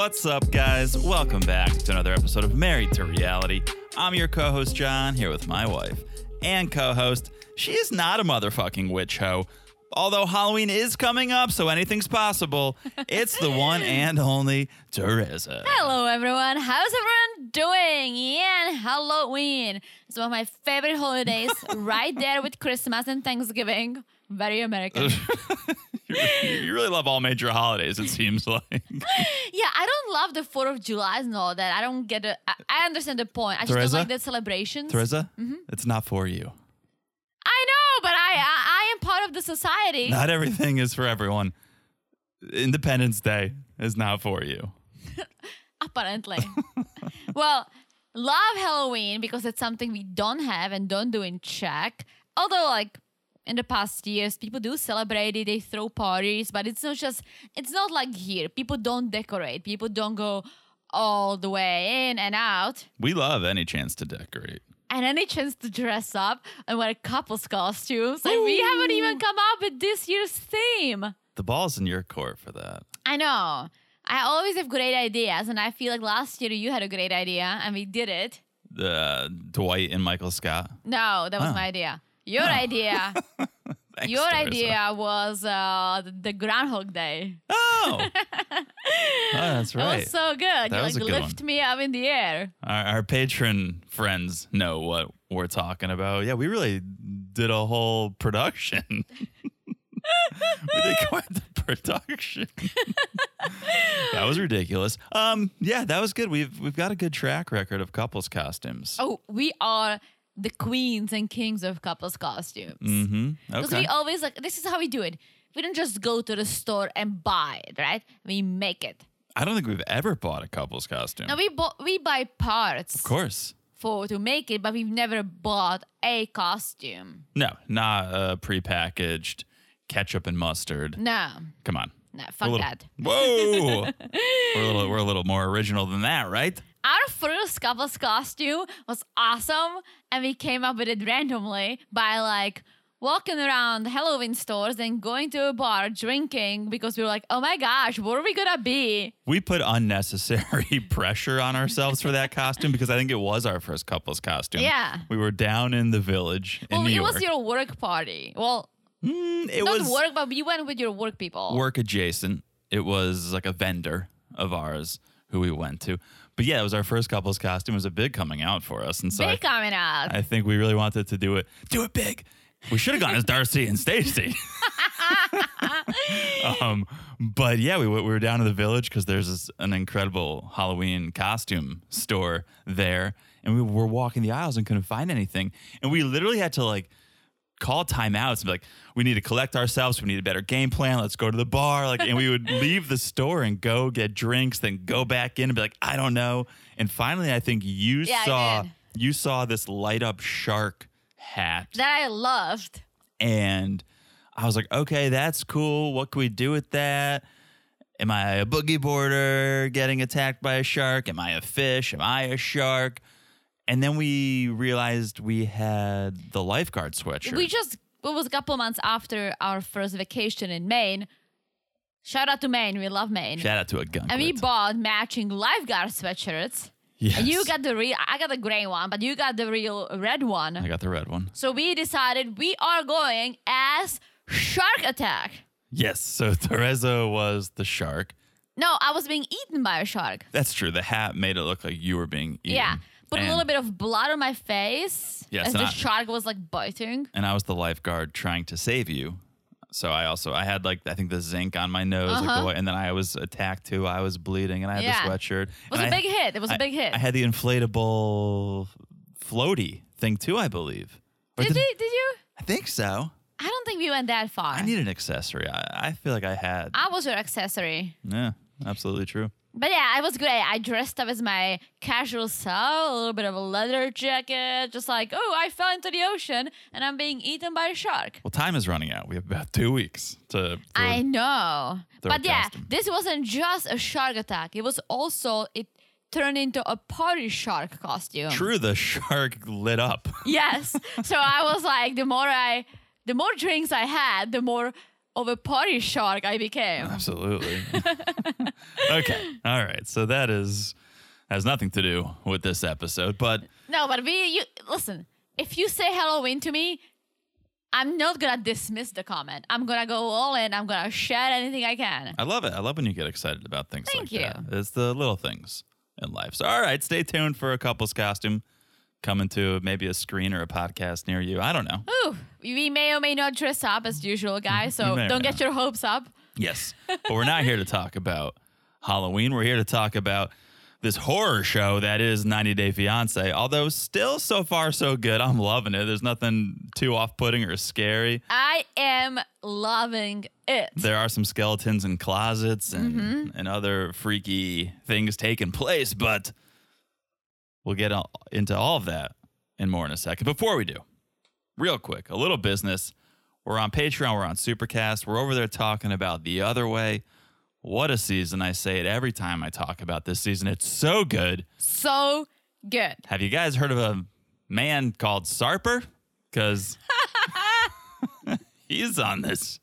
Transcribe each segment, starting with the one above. What's up, guys? Welcome back to another episode of Married to Reality. I'm your co-host, John, here with my wife and co-host. She is not a motherfucking witch hoe, although Halloween is coming up, so anything's possible. It's the one and only Teresa. Hello, everyone. How's everyone doing? Yeah, Halloween. It's one of my favorite holidays, right there with Christmas and Thanksgiving. Very American. You really love all major holidays, it seems like. Yeah, I don't love the 4th of July and all that. I don't get it. I understand the point. I just don't like the celebrations. Teresa, It's not for you. I know, but I am part of the society. Not everything is for everyone. Independence Day is not for you. Apparently. Well, love Halloween because it's something we don't have and don't do in Czech. Although, like, in the past years, people do celebrate it. They throw parties, but it's not like here. People don't decorate. People don't go all the way in and out. We love any chance to decorate. And any chance to dress up and wear couples costumes. Ooh. And we haven't even come up with this year's theme. The ball's in your court for that. I know. I always have great ideas. And I feel like last year you had a great idea and we did it. Dwight and Michael Scott. No, that was my idea. Your idea. Thanks, your Teresa. Idea was the Groundhog Day. Oh. Oh, that's right. That was so good. That you was like a good lift one. Me up in the air. Our patron friends know what we're talking about. Yeah, we really did a whole production. We did quite the production. That was ridiculous. Yeah, that was good. We've got a good track record of couples costumes. Oh, we are the queens and kings of couples costumes. Mm-hmm. Okay. Because we always like, this is how we do it. We don't just go to the store and buy it, right? We make it. I don't think we've ever bought a couples costume. No, we buy parts. Of course. To make it, but we've never bought a costume. No, not prepackaged ketchup and mustard. No. Come on. No, fuck that. Whoa. we're a little more original than that, right? Our first couple's costume was awesome, and we came up with it randomly by, like, walking around Halloween stores and going to a bar, drinking, because we were like, oh, my gosh, what are we going to be? We put unnecessary pressure on ourselves for that costume because I think it was our first couple's costume. Yeah. We were down in the village in New York. Well, it was your work party. Well, not work, but we went with your work people. Work adjacent. It was, like, a vendor of ours who we went to. But yeah, it was our first couple's costume. It was a big coming out for us. And so I think we really wanted to do it big. We should have gone as Darcy and Stacey. But yeah, we were down in the village because there's an incredible Halloween costume store there. And we were walking the aisles and couldn't find anything. And we literally had to like call timeouts and be like, we need to collect ourselves. We need a better game plan. Let's go to the bar. Like, and we would leave the store and go get drinks, then go back in and be like, I don't know. And finally, I think you saw this light up shark hat that I loved. And I was like, okay, that's cool. What can we do with that? Am I a boogie boarder getting attacked by a shark? Am I a fish? Am I a shark? And then we realized we had the lifeguard sweatshirt. It was a couple months after our first vacation in Maine. Shout out to Maine. We love Maine. Shout out to a gun. And we bought matching lifeguard sweatshirts. Yes. And you got the real, I got the gray one, but you got the real red one. I got the red one. So we decided we are going as Shark Attack. Yes. So Teresa was the shark. No, I was being eaten by a shark. That's true. The hat made it look like you were being eaten. Yeah. Put a little bit of blood on my face as the shark was like biting. And I was the lifeguard trying to save you. So I had like, I think the zinc on my nose. Uh-huh. And then I was attacked too. I was bleeding and I had the sweatshirt. It was a big hit. I had the inflatable floaty thing too, I believe. Did you? I think so. I don't think we went that far. I need an accessory. I feel like I had. I was your accessory. Yeah, absolutely true. But yeah, it was great. I dressed up as my casual self, a little bit of a leather jacket, just like, oh, I fell into the ocean and I'm being eaten by a shark. Well, time is running out. We have about 2 weeks to. I know. But yeah, this wasn't just a shark attack. It was also, it turned into a party shark costume. True, the shark lit up. Yes. So I was like, the more drinks I had, the more of a party shark I became. Absolutely. Okay. All right. So that has nothing to do with this episode, but no, but you listen, if you say Halloween to me, I'm not going to dismiss the comment. I'm going to go all in. I'm going to shed anything I can. I love it. I love when you get excited about things like that. It's the little things in life. So, all right, stay tuned for a couple's costume coming to maybe a screen or a podcast near you. I don't know. Ooh, we may or may not dress up as usual, guys, so don't get your hopes up. Yes, but we're not here to talk about Halloween. We're here to talk about this horror show that is 90 Day Fiancé, although still so far so good. I'm loving it. There's nothing too off-putting or scary. I am loving it. There are some skeletons in closets and other freaky things taking place, but we'll get into all of that and more in a second. Before we do, real quick, a little business. We're on Patreon. We're on Supercast. We're over there talking about The Other Way. What a season. I say it every time I talk about this season. It's so good. So good. Have you guys heard of a man called Sarper? Because he's on this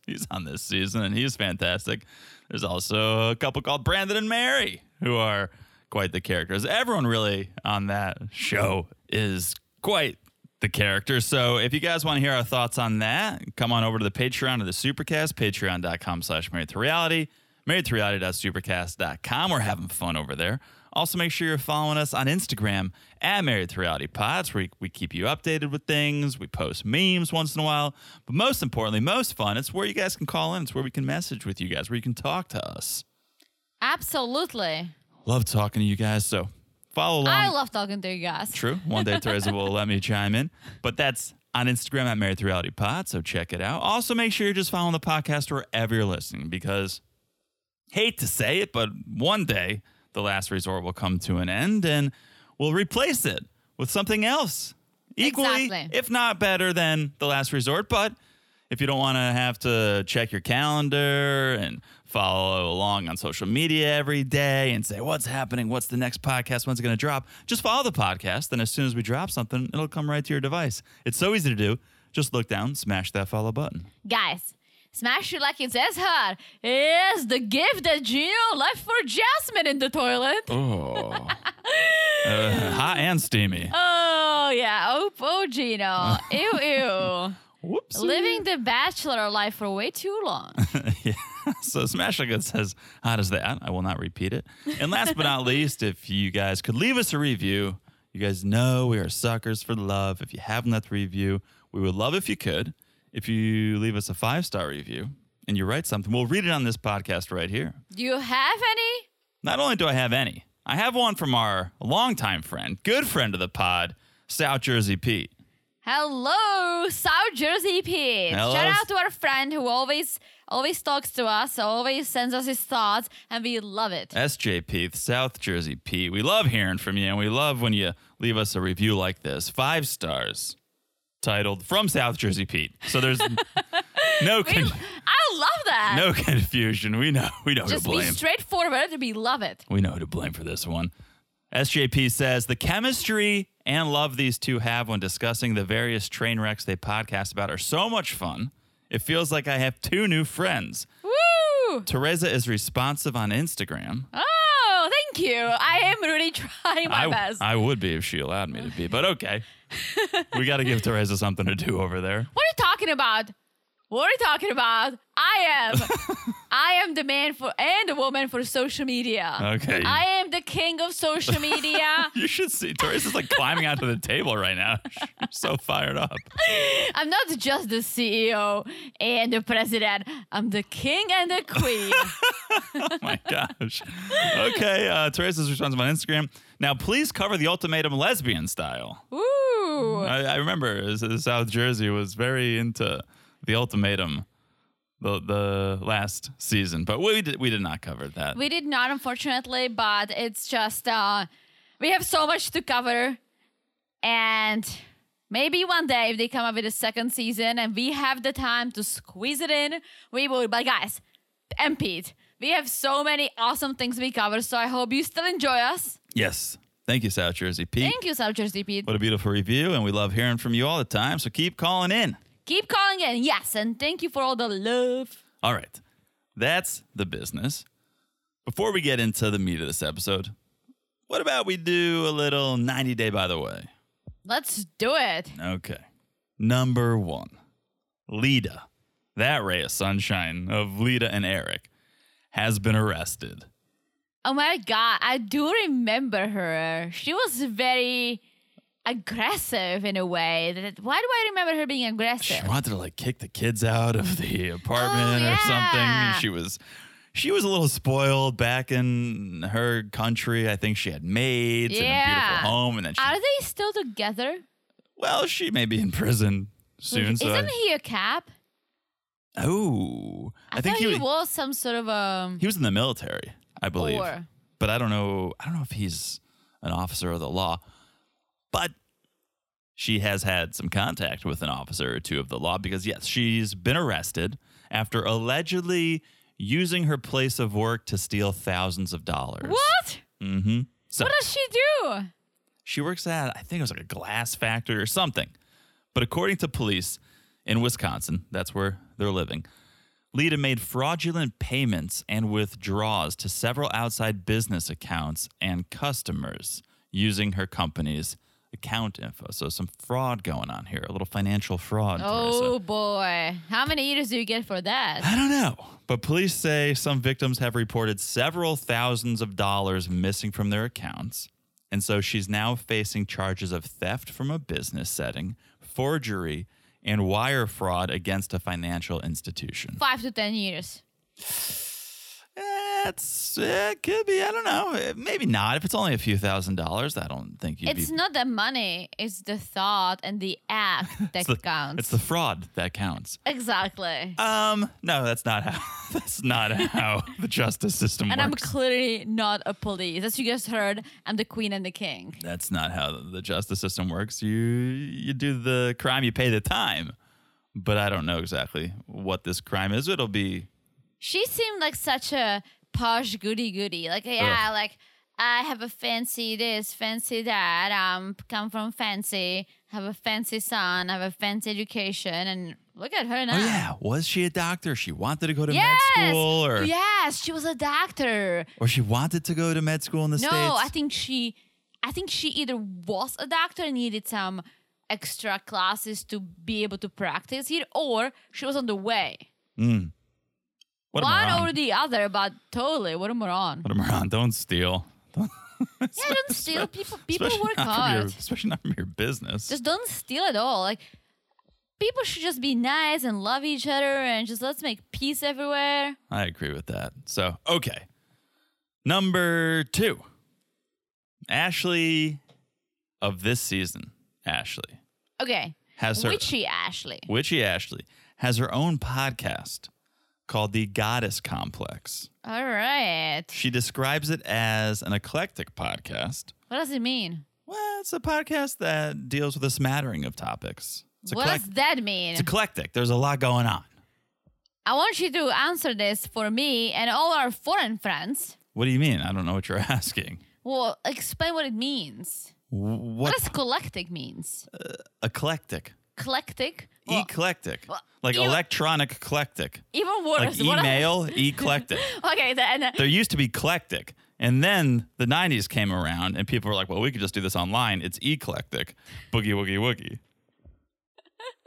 season, and he's fantastic. There's also a couple called Brandon and Mary, who are quite the characters. Everyone really on that show is quite the character. So if you guys want to hear our thoughts on that, come on over to the Patreon or the Supercast, patreon.com/marriedtoreality. marriedtoreality.supercast.com. We're having fun over there. Also, make sure you're following us on Instagram at marriedtorealitypods, where we keep you updated with things. We post memes once in a while. But most importantly, most fun, it's where you guys can call in. It's where we can message with you guys, where you can talk to us. Absolutely. Love talking to you guys, so follow along. I love talking to you guys. True. One day Teresa will let me chime in. But that's on Instagram at marriedtorealitypod, so check it out. Also, make sure you're just following the podcast wherever you're listening, because hate to say it, but one day The Last Resort will come to an end, and we'll replace it with something else. Equally, if not better than The Last Resort. But if you don't want to have to check your calendar and follow along on social media every day and say, what's happening? What's the next podcast? When's it going to drop? Just follow the podcast. Then as soon as we drop something, it'll come right to your device. It's so easy to do. Just look down, smash that follow button. Guys, smash it like it says hard. It's the gift that Gino left for Jasmine in the toilet. Oh. Hot and steamy. Oh, yeah. Oh, Gino. Ew, ew. Whoops. Living the bachelor life for way too long. Yeah. So smash like it says hot as that. I will not repeat it. And last but not least, if you guys could leave us a review. You guys know we are suckers for love. If you haven't left a review, we would love if you could. If you leave us a 5-star review and you write something, we'll read it on this podcast right here. Do you have any? Not only do I have any, I have one from our longtime friend, good friend of the pod, South Jersey Pete. Hello, South Jersey Pete. Hello. Shout out to our friend who always talks to us, always sends us his thoughts, and we love it. SJP, South Jersey Pete. We love hearing from you, and we love when you leave us a review like this. 5 stars. Titled From South Jersey Pete. So there's no I love that. No confusion. We know who to blame. Just be straightforward and we love it. We know who to blame for this one. SJP says, the chemistry and love these two have when discussing the various train wrecks they podcast about are so much fun. It feels like I have 2 new friends. Woo! Teresa is responsive on Instagram. Oh, thank you. I am really trying my best. I would be if she allowed me to be, but okay. We got to give Teresa something to do over there. What are you talking about? What are you talking about? I am the man for and the woman for social media. Okay. I am the king of social media. You should see. Teresa's like climbing out to the table right now. She's so fired up. I'm not just the CEO and the president. I'm the king and the queen. Oh, my gosh. Okay. Teresa's responsive on Instagram. Now, please cover The Ultimatum lesbian style. Ooh. I remember South Jersey was very into The Ultimatum, the last season, but we did not cover that. We did not, unfortunately, but it's just we have so much to cover, and maybe one day if they come up with a second season and we have the time to squeeze it in, we will. But guys, and Pete, we have so many awesome things we cover, so I hope you still enjoy us. Yes. Thank you, South Jersey Pete. Thank you, South Jersey Pete. What a beautiful review, and we love hearing from you all the time, so keep calling in. Yes, and thank you for all the love. All right. That's the business. Before we get into the meat of this episode, what about we do a little 90 Day By the Way? Let's do it. Okay. Number one, Lita, that ray of sunshine of Lita and Eric, has been arrested. Oh, my God. I do remember her. She was very aggressive in a way. Why do I remember her being aggressive? She wanted to, like, kick the kids out of the apartment or something. She was a little spoiled back in her country. I think she had maids and a beautiful home. And then are they still together? Well, she may be in prison soon. Isn't he a cop? Oh. I think he was some sort of he was in the military, I believe. But I don't know. I don't know if he's an officer of the law. But she has had some contact with an officer or two of the law because, yes, she's been arrested after allegedly using her place of work to steal thousands of dollars. What? Mm-hmm. So what does she do? She works at, I think it was like a glass factory or something. But according to police in Wisconsin, that's where they're living, Lita made fraudulent payments and withdrawals to several outside business accounts and customers using her company's account info. So some fraud going on here, a little financial fraud. Oh, boy. How many eaters do you get for that? I don't know. But police say some victims have reported several thousands of dollars missing from their accounts. And so she's now facing charges of theft from a business setting, forgery, and wire fraud against a financial institution. 5 to 10 years. It could be. I don't know. Maybe not. If it's only a few $1,000s, I don't think you'd It's not the money. It's the thought and the act that counts. It's the fraud that counts. Exactly. No, that's not how the justice system works. And I'm clearly not a police. As you just heard, I'm the queen and the king. That's not how the justice system works. You do the crime, you pay the time. But I don't know exactly what this crime is. It'll be... She seemed like such a posh goody-goody. Like, yeah, ugh. Like, I have a fancy this, fancy that, come from fancy, have a fancy son, have a fancy education, and look at her now. Oh, yeah. Was she a doctor? She wanted to go to med school? Or yes, she was a doctor. Or she wanted to go to med school in the States? No, I think she either was a doctor and needed some extra classes to be able to practice here, or she was on the way. Mm. One or the other, but totally. What a moron. What a moron. Don't steal. Don't steal. People work hard. Especially not from your business. Just don't steal at all. Like, people should just be nice and love each other and just let's make peace everywhere. I agree with that. So, okay. Number 2. Ashley of this season. Ashley. Okay. Witchy Ashley has her own podcast called The Goddess Complex. All right. She describes it as an eclectic podcast. What does it mean? Well, it's a podcast that deals with a smattering of topics. What does that mean? It's eclectic. There's a lot going on. I want you to answer this for me and all our foreign friends. What do you mean? I don't know what you're asking. Well, explain what it means. What does eclectic means? Eclectic. Eclectic? Well, eclectic. Well, like electronic eclectic. Even worse. Like email eclectic. Okay. There used to be eclectic. And then the 90s came around and people were like, well, we could just do this online. It's eclectic. Boogie, woogie, woogie.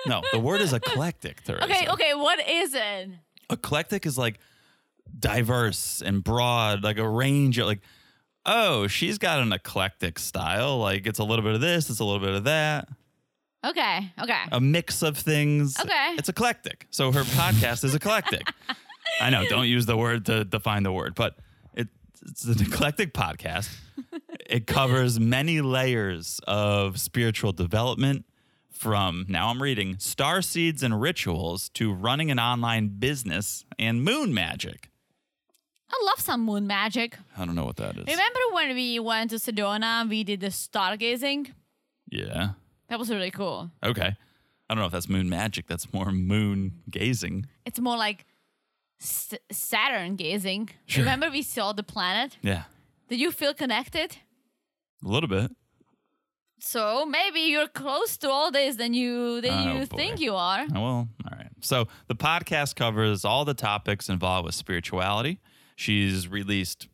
No, the word is eclectic, Teresa. Okay. What is it? Eclectic is like diverse and broad, like a range of like, oh, she's got an eclectic style. Like it's a little bit of this. It's a little bit of that. Okay. A mix of things. Okay. It's eclectic. So her podcast is eclectic. I know, don't use the word to define the word, but it's an eclectic podcast. It covers many layers of spiritual development from, now I'm reading, star seeds and rituals to running an online business and moon magic. I love some moon magic. I don't know what that is. Remember when we went to Sedona and we did the stargazing? Yeah. That was really cool. Okay. I don't know if that's moon magic. That's more moon gazing. It's more like Saturn gazing. Sure. Remember we saw the planet? Yeah. Did you feel connected? A little bit. So maybe you're close to all this than you think you are. Oh, well, all right. So the podcast covers all the topics involved with spirituality. She's released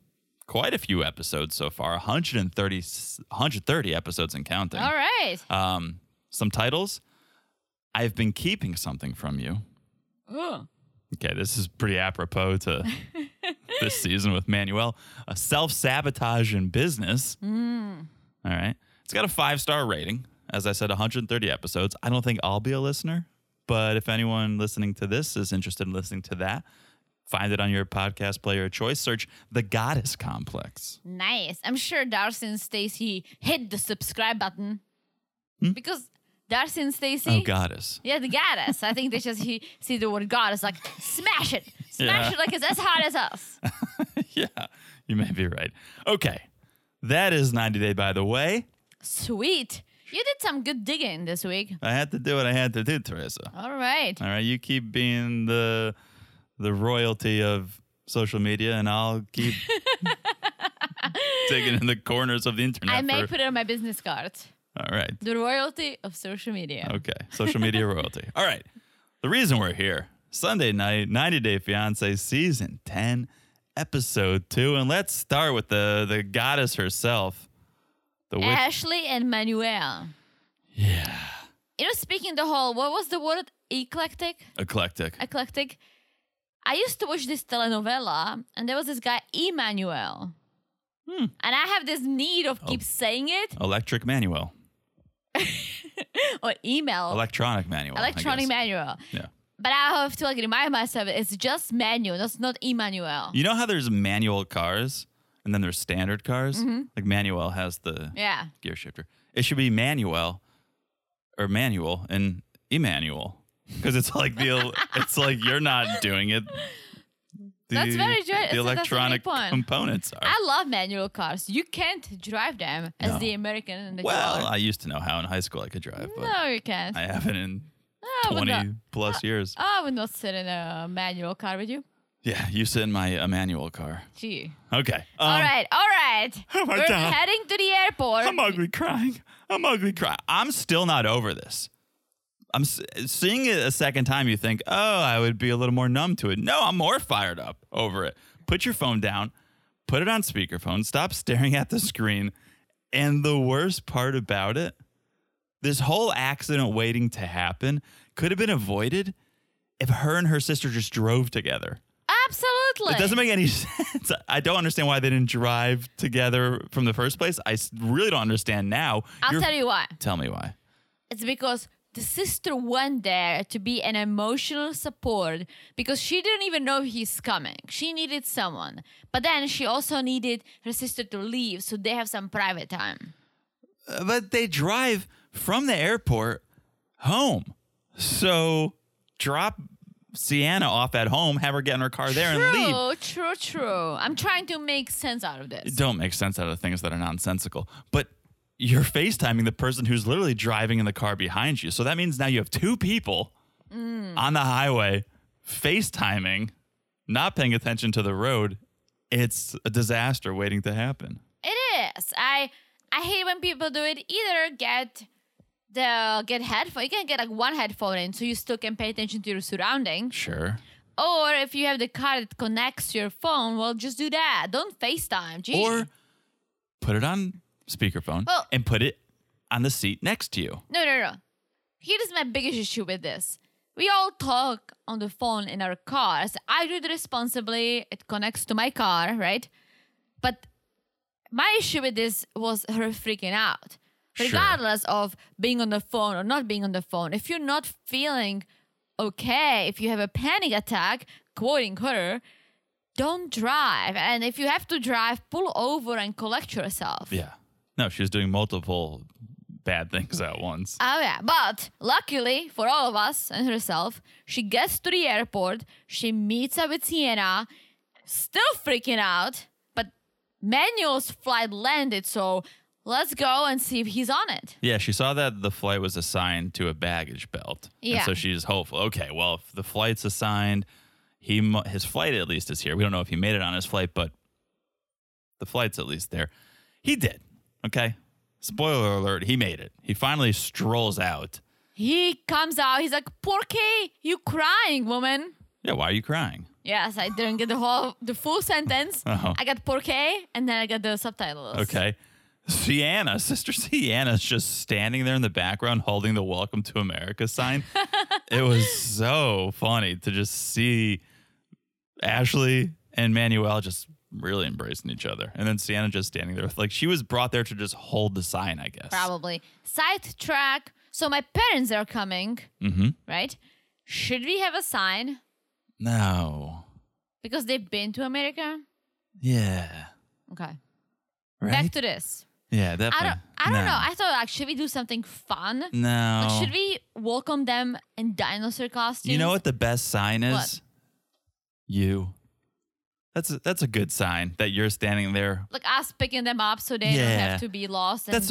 quite a few episodes so far, 130 episodes and counting. All right. Some titles. I've been keeping something from you. Ooh. Okay, this is pretty apropos to this season with Manuel. A self-sabotage in business. Mm. All right. It's got a 5-star rating. As I said, 130 episodes. I don't think I'll be a listener, but if anyone listening to this is interested in listening to that, find it on your podcast player of choice. Search The Goddess Complex. Nice. I'm sure Darcy and Stacey hit the subscribe button because... Darcy and Stacey. Oh, goddess. Yeah, the goddess. I think they just see the word goddess, like, smash it. Smash it like it's as hot as us. Yeah, you may be right. Okay, that is 90 Day, by the way. Sweet. You did some good digging this week. I had to do what I had to do, Teresa. All right, you keep being the royalty of social media, and I'll keep digging in the corners of the internet. I may put it on my business card. All right. The royalty of social media. Okay. Social media royalty. All right. The reason we're here, Sunday night, 90 Day Fiancé season 10, episode 2. And let's start with the goddess herself. The witch. Ashley and Manuel. Yeah. You know, speaking the whole, what was the word? Eclectic? Eclectic. I used to watch this telenovela, and there was this guy, Emmanuel. And I have this need of keep saying it. Electric Manuel. Or email. Electronic Manuel. Electronic Manuel. Yeah. But I have to like remind myself it's just manual. That's not Emmanuel. You know how there's manual cars and then there's standard cars? Mm-hmm. Like Manuel has the gear shifter. It should be Manuel or manual and Emmanuel. Because it's like it's like you're not doing it. That's very true. The electronic components are. I love manual cars. You can't drive them as the American and the car. I used to know how in high school I could drive. But no, you can't. I haven't in 20-plus years. I would not sit in a manual car with you. Yeah, you sit in my manual car. Gee. Okay. All right. Oh my God. We're heading to the airport. I'm ugly crying. I'm still not over this. I'm seeing it a second time. You think, I would be a little more numb to it. No, I'm more fired up over it. Put your phone down. Put it on speakerphone. Stop staring at the screen. And the worst part about it, this whole accident waiting to happen could have been avoided if her and her sister just drove together. Absolutely. It doesn't make any sense. I don't understand why they didn't drive together from the first place. I really don't understand now. I'll tell you why. Tell me why. It's because... the sister went there to be an emotional support because she didn't even know he's coming. She needed someone. But then she also needed her sister to leave so they have some private time. But they drive from the airport home. So drop Sienna off at home, have her get in her car there and leave. True. I'm trying to make sense out of this. It don't make sense out of things that are nonsensical. But you're FaceTiming the person who's literally driving in the car behind you. So that means now you have two people on the highway FaceTiming, not paying attention to the road. It's a disaster waiting to happen. It is. I hate when people do it. Either get headphone. You can get like one headphone in so you still can pay attention to your surroundings. Sure. Or if you have the car that connects to your phone, well, just do that. Don't FaceTime. Jeez. Or put it on speakerphone and put it on the seat next to you. No. Here's my biggest issue with this. We all talk on the phone in our cars. I do it responsibly. It connects to my car, right? But my issue with this was her freaking out. Regardless of being on the phone or not being on the phone, if you're not feeling okay, if you have a panic attack, quoting her, don't drive. And if you have to drive, pull over and collect yourself. Yeah. No, she was doing multiple bad things at once. Oh, yeah. But luckily for all of us and herself, she gets to the airport. She meets up with Sienna, still freaking out. But Manuel's flight landed, so let's go and see if he's on it. Yeah, she saw that the flight was assigned to a baggage belt. Yeah. And so she's hopeful. Okay, well, if the flight's assigned, his flight at least is here. We don't know if he made it on his flight, but the flight's at least there. He did. Okay. Spoiler alert. He made it. He finally strolls out. He comes out. He's like, "Por qué you crying, woman?" Yeah, why are you crying? Yes, I didn't get the full sentence. Oh. I got por qué, and then I got the subtitles. Okay. Sienna, Sister Sienna's just standing there in the background holding the Welcome to America sign. It was so funny to just see Ashley and Manuel just really embracing each other. And then Sienna just standing there. Like, she was brought there to just hold the sign, I guess. Probably. Sidetrack. So my parents are coming, mm-hmm. right? Should we have a sign? No. Because they've been to America? Yeah. Okay. Right? Back to this. Yeah, definitely. I don't know. I thought, like, should we do something fun? No. Like, should we welcome them in dinosaur costumes? You know what the best sign is? What? You. That's a good sign that you're standing there. Like us picking them up so they don't have to be lost. And that's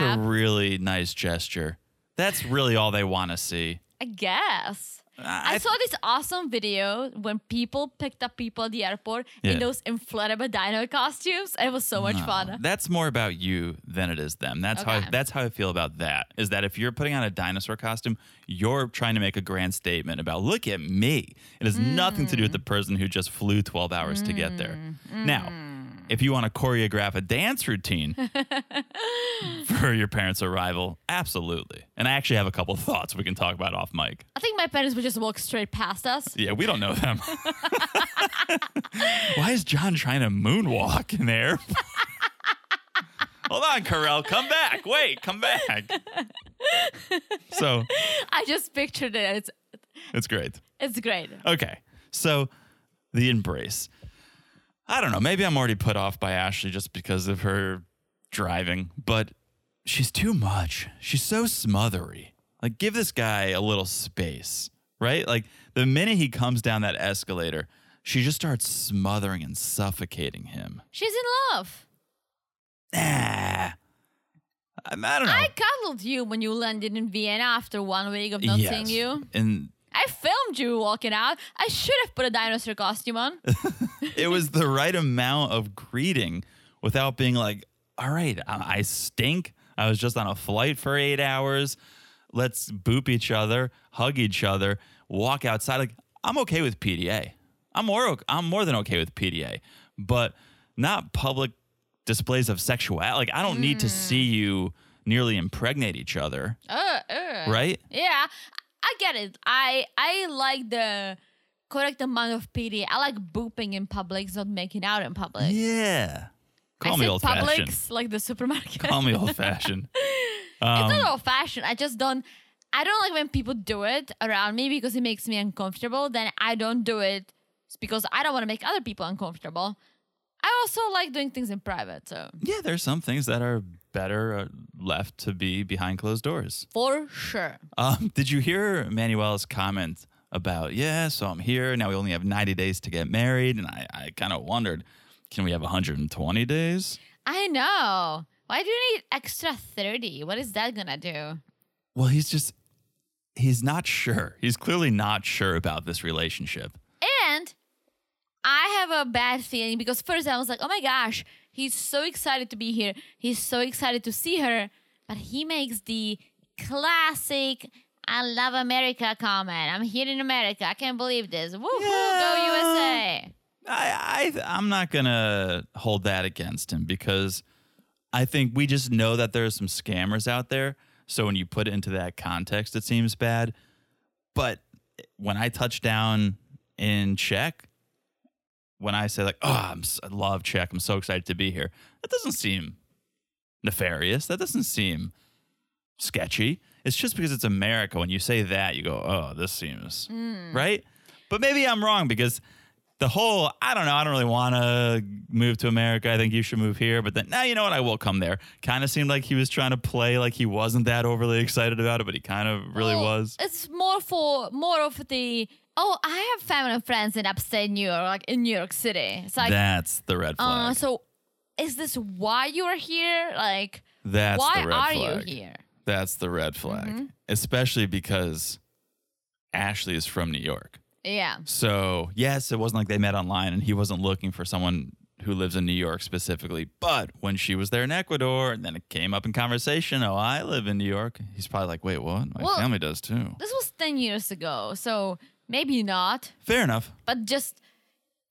a really nice gesture. That's really all they want to see. I guess. I saw this awesome video when people picked up people at the airport in those inflatable dino costumes. It was so much fun. That's more about you than it is them. That's how I feel about that, is that if you're putting on a dinosaur costume, you're trying to make a grand statement about, look at me. It has nothing to do with the person who just flew 12 hours to get there. Now, if you want to choreograph a dance routine for your parents' arrival, absolutely. And I actually have a couple thoughts we can talk about off mic. I think my parents would just walk straight past us. Yeah, we don't know them. Why is John trying to moonwalk in there? Hold on, Carell. Come back. Wait, come back. So I just pictured it. It's great. It's great. Okay. So the embrace. I don't know. Maybe I'm already put off by Ashley just because of her driving, but she's too much. She's so smothery. Like, give this guy a little space, right? Like, the minute he comes down that escalator, she just starts smothering and suffocating him. She's in love. I don't know. I cuddled you when you landed in Vienna after 1 week of not seeing you. And I filmed you walking out. I should have put a dinosaur costume on. It was the right amount of greeting without being like, all right, I stink. I was just on a flight for 8 hours. Let's boop each other, hug each other, walk outside. Like, I'm okay with PDA. I'm more than okay with PDA, but not public displays of sexuality. Like, I don't need to see you nearly impregnate each other. Right? Yeah. I get it. I like the correct amount of PD. I like booping in public, not making out in public. Yeah. Call me old-fashioned. Publix, like the supermarket. Call me old-fashioned. It's not old-fashioned. I don't like when people do it around me because it makes me uncomfortable. Then I don't do it because I don't want to make other people uncomfortable. I also like doing things in private. So yeah, there's some things that are better left to be behind closed doors. For sure. Did you hear Manuel's comment about, so I'm here, now we only have 90 days to get married, and I kind of wondered, can we have 120 days? I know. Why do you need extra 30? What is that going to do? Well, he's not sure. He's clearly not sure about this relationship. And I have a bad feeling because first I was like, oh my gosh, he's so excited to be here. He's so excited to see her. But he makes the classic, I love America comment. I'm here in America. I can't believe this. Woo, woo, go USA. I'm not going to hold that against him because I think we just know that there are some scammers out there. So when you put it into that context, it seems bad. But when I touch down in Czech, when I say, like, I love Czech, I'm so excited to be here, that doesn't seem nefarious. That doesn't seem sketchy. It's just because it's America. When you say that, you go, this seems right. But maybe I'm wrong because the whole, I don't know, I don't really want to move to America. I think you should move here. But then, you know what? I will come there. Kind of seemed like he was trying to play like he wasn't that overly excited about it, but he kind of really was. It's more of the... Oh, I have family and friends in upstate New York, like in New York City. It's like, that's the red flag. So is this why you are here? Like, that's why the red flag. You here? That's the red flag, especially because Ashley is from New York. Yeah. So, yes, it wasn't like they met online and he wasn't looking for someone who lives in New York specifically. But when she was there in Ecuador, and then it came up in conversation, oh, I live in New York. He's probably like, wait, what? My family does too. This was 10 years ago, so maybe not. Fair enough. But just,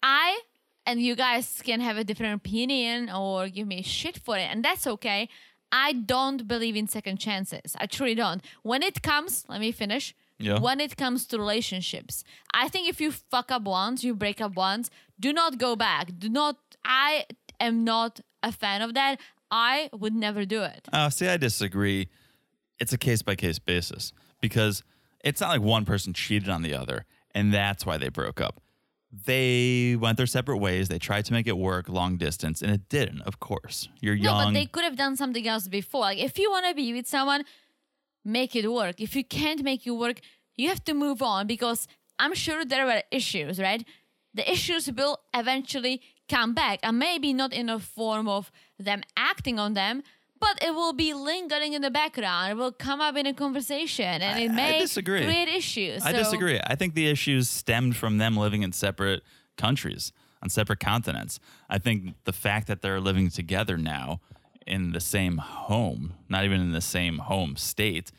I and you guys can have a different opinion or give me shit for it, and that's okay. I don't believe in second chances. I truly don't. When it comes, let me finish. Yeah. When it comes to relationships, I think if you fuck up once, you break up once, do not go back. Do not. I am not a fan of that. I would never do it. See, I disagree. It's a case-by-case basis because it's not like one person cheated on the other and that's why they broke up. They went their separate ways. They tried to make it work long distance, and it didn't, of course. You're young. No, but they could have done something else before. Like, if you want to be with someone, make it work. If you can't make it work, you have to move on because I'm sure there were issues, right? The issues will eventually come back, and maybe not in a form of them acting on them, but it will be lingering in the background. It will come up in a conversation, and it may create issues. I disagree. I think the issues stemmed from them living in separate countries, on separate continents. I think the fact that they're living together now in the same home, not even in the same home state,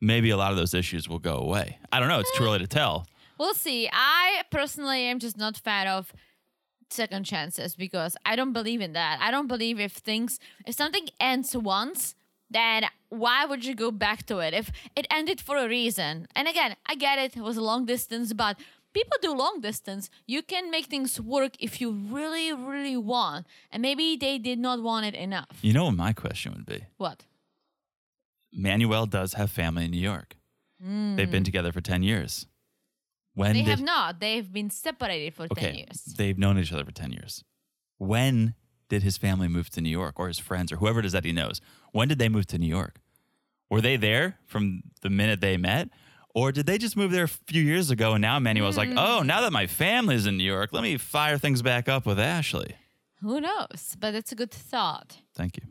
maybe a lot of those issues will go away. I don't know. It's too early to tell. We'll see. I personally am just not a fan of second chances because I don't believe in that. I don't believe if something ends once, then why would you go back to it? If it ended for a reason. And again, I get it. It was a long distance, but people do long distance. You can make things work if you really, really want. And maybe they did not want it enough. You know what my question would be? What? Manuel does have family in New York. They've been together for 10 years. They have not. They've been separated for 10 years. They've known each other for 10 years. When did his family move to New York, or his friends, or whoever it is that he knows? When did they move to New York? Were they there from the minute they met? Or did they just move there a few years ago, and now Manuel's like, oh, now that my family's in New York, let me fire things back up with Ashley. Who knows? But it's a good thought. Thank you.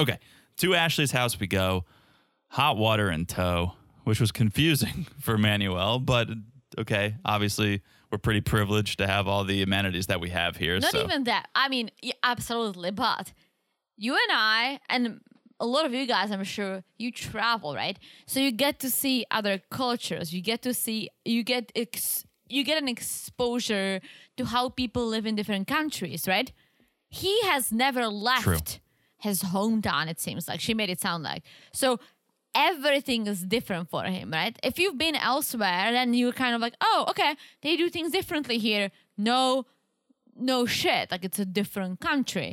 Okay. To Ashley's house we go, hot water in tow, which was confusing for Manuel, but... Okay, obviously, we're pretty privileged to have all the amenities that we have here. Not even that. I mean, yeah, absolutely. But you and I, and a lot of you guys, I'm sure, you travel, right? So you get to see other cultures. You get to see, you get an exposure to how people live in different countries, right? He has never left his hometown, it seems like. She made it sound like. So... everything is different for him, right? If you've been elsewhere, then you're kind of like, oh, okay, they do things differently here. No shit. Like, it's a different country.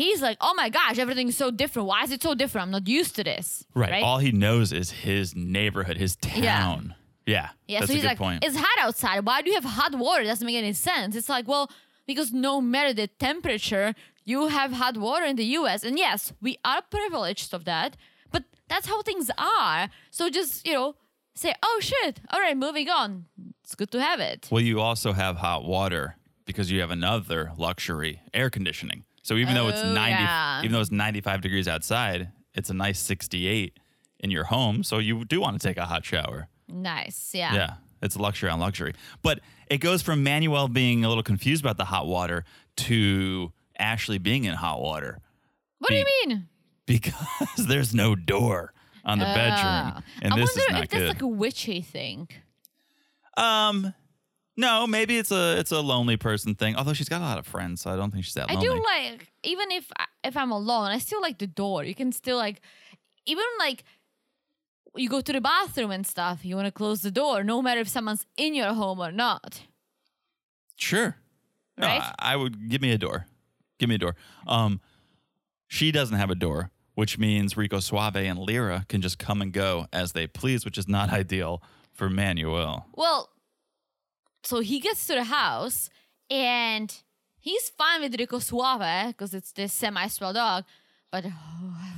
He's like, oh my gosh, everything's so different. Why is it so different? I'm not used to this. Right. All he knows is his neighborhood, his town. Yeah, that's so he's a good point. It's hot outside. Why do you have hot water? It doesn't make any sense. It's like, well, because no matter the temperature, you have hot water in the U.S. And yes, we are privileged of that. That's how things are. So just, say, oh, shit. All right, moving on. It's good to have it. Well, you also have hot water because you have another luxury, air conditioning. So even though it's 95 degrees outside, it's a nice 68 in your home. So you do want to take a hot shower. Nice. Yeah. Yeah. It's luxury on luxury. But it goes from Manuel being a little confused about the hot water to Ashley being in hot water. What do you mean? Because there's no door on the bedroom. And this is not good. I wonder if that's like a witchy thing. No, maybe it's a lonely person thing. Although she's got a lot of friends, so I don't think she's that lonely. I do like, even if I'm alone, I still like the door. You can still like, even like you go to the bathroom and stuff, you want to close the door, no matter if someone's in your home or not. Sure. Right? No, I would, give me a door. Give me a door. She doesn't have a door, which means Rico Suave and Lira can just come and go as they please, which is not ideal for Manuel. Well, so he gets to the house, and he's fine with Rico Suave because it's this semi-swell dog. But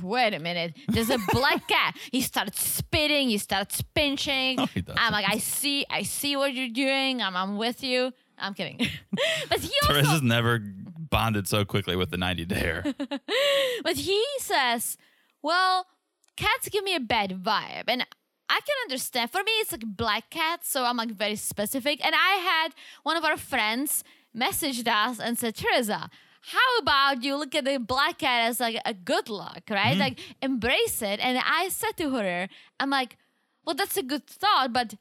wait a minute, there's a black cat. He starts spitting. He starts pinching. No, he doesn't. I'm like, I see what you're doing. I'm with you. I'm kidding. But he also... Therese has never bonded so quickly with the 90-dayer. But he says, well, cats give me a bad vibe. And I can understand. For me, it's like black cats. So I'm like very specific. And I had one of our friends messaged us and said, Therese, how about you look at the black cat as like a good luck, right? Mm-hmm. Like embrace it. And I said to her, I'm like, well, that's a good thought, but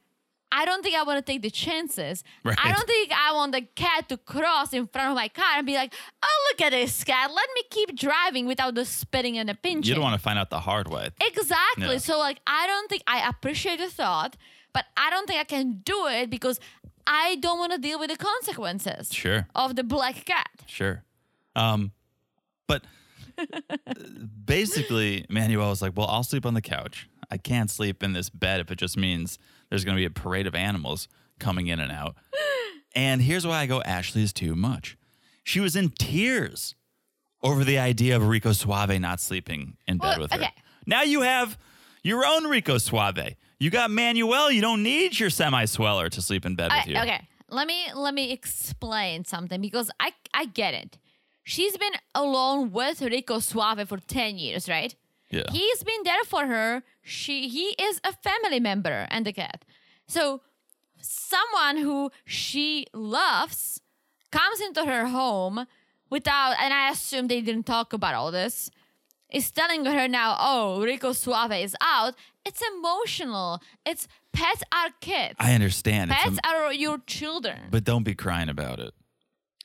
I don't think I want to take the chances. Right. I don't think I want the cat to cross in front of my car and be like, oh, look at this cat. Let me keep driving without the spitting and the pinching. You don't want to find out the hard way. Exactly. Yeah. So like, I don't think I appreciate the thought, but I don't think I can do it because I don't want to deal with the consequences of the black cat. Sure. But basically, Manuel was like, well, I'll sleep on the couch. I can't sleep in this bed if it just means there's going to be a parade of animals coming in and out. And here's why I go, Ashley is too much. She was in tears over the idea of Rico Suave not sleeping in bed with her. Okay. Now you have your own Rico Suave. You got Manuel. You don't need your semi-sweller to sleep in bed with you. Okay, let me explain something because I get it. She's been alone with Rico Suave for 10 years, right? Yeah. He's been there for her. He is a family member and the cat. So someone who she loves comes into her home without, and I assume they didn't talk about all this, is telling her now, oh, Rico Suave is out. It's emotional. It's pets are kids. I understand. Pets are your children. But don't be crying about it.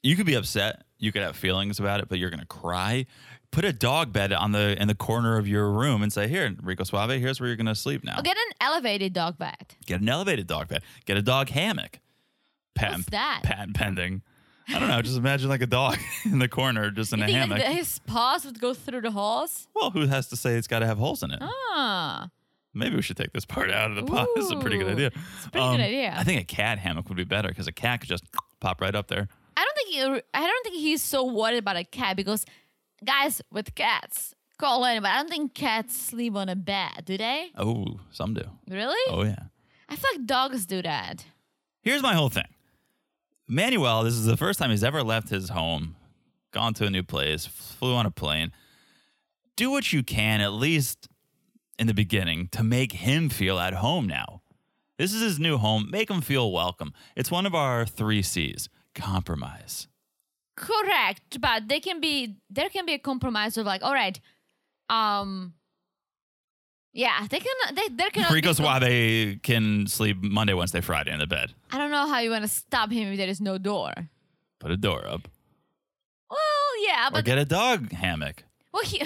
You could be upset. You could have feelings about it, but you're going to cry. Put a dog bed in the corner of your room and say, here, Rico Suave, here's where you're going to sleep now. Or get an elevated dog bed. Get an elevated dog bed. Get a dog hammock. What's that? Patent pending. I don't know. Just imagine like a dog in the corner, just in a hammock. His paws would go through the holes? Well, who has to say it's got to have holes in it? Ah. Maybe we should take this part out of the pot. This is a pretty good idea. It's a pretty good idea. I think a cat hammock would be better because a cat could just pop right up there. I don't think he's so worried about a cat because guys with cats call in, but I don't think cats sleep on a bed, do they? Oh, some do. Really? Oh, yeah. I feel like dogs do that. Here's my whole thing. Manuel, this is the first time he's ever left his home, gone to a new place, flew on a plane. Do what you can, at least in the beginning, to make him feel at home now. This is his new home. Make him feel welcome. It's one of our 3 C's. Compromise. Correct, but there can be a compromise of like, all right, yeah, there can. Rico Suave can sleep Monday, Wednesday, Friday in the bed. I don't know how you want to stop him if there is no door. Put a door up. Well, yeah, but or get a dog hammock. Well, They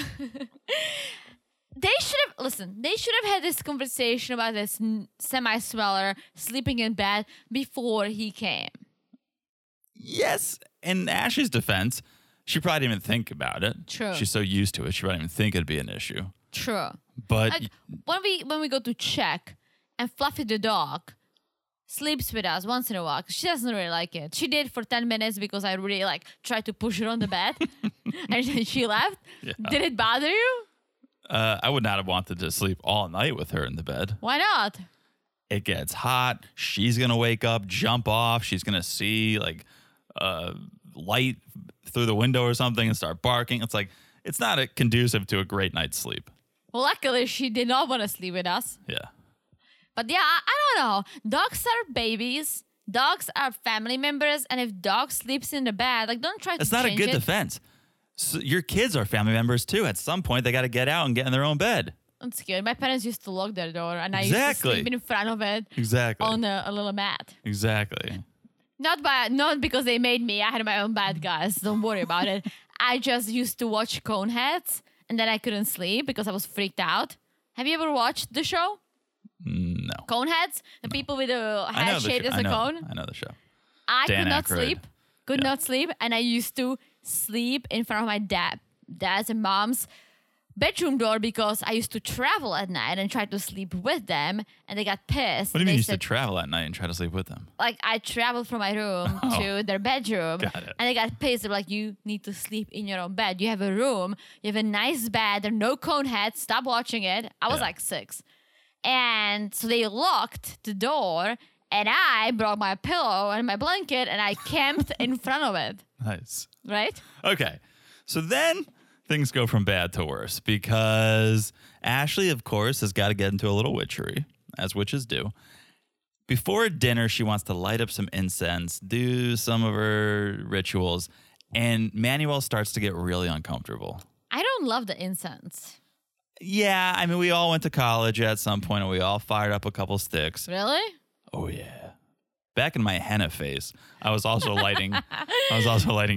should have had this conversation about this semi-sweller sleeping in bed before he came. Yes. In Ash's defense, she probably didn't even think about it. True. She's so used to it, she probably didn't even think it'd be an issue. True. But like, when we go to Czech and Fluffy the dog sleeps with us once in a while, she doesn't really like it. She did for 10 minutes because I really tried to push her on the bed and then she left. Yeah. Did it bother you? I would not have wanted to sleep all night with her in the bed. Why not? It gets hot. She's going to wake up, jump off. She's going to see light through the window or something and start barking. It's like, it's not conducive to a great night's sleep. Well, luckily, she did not want to sleep with us. Yeah. But yeah, I don't know. Dogs are babies. Dogs are family members. And if dog sleeps in the bed, don't try to change it. It's not a good defense. So your kids are family members, too. At some point, they got to get out and get in their own bed. I'm scared. My parents used to lock their door, and I used to sleep in front of it on a little mat. Exactly. Not because they made me. I had my own bed, guys. Don't worry about it. I just used to watch Coneheads, and then I couldn't sleep because I was freaked out. Have you ever watched the show? No. Coneheads? The people with a head shaped as a cone? I know the show. I could not sleep. And I used to sleep in front of my dad's and mom's bedroom door because I used to travel at night and try to sleep with them, and they got pissed. What do you mean you used to travel at night and try to sleep with them? Like, I traveled from my room to their bedroom, and they got pissed. They were like, you need to sleep in your own bed. You have a room. You have a nice bed. There are no cone heads. Stop watching it. I was like 6. And so they locked the door, and I brought my pillow and my blanket, and I camped in front of it. Nice. Right? Okay. So then things go from bad to worse because Ashley, of course, has got to get into a little witchery, as witches do. Before dinner, she wants to light up some incense, do some of her rituals, And Manuel starts to get really uncomfortable. I don't love the incense. Yeah, I mean, we all went to college at some point, and we all fired up a couple sticks. Really? Oh, yeah. Back in my henna phase, I was also lighting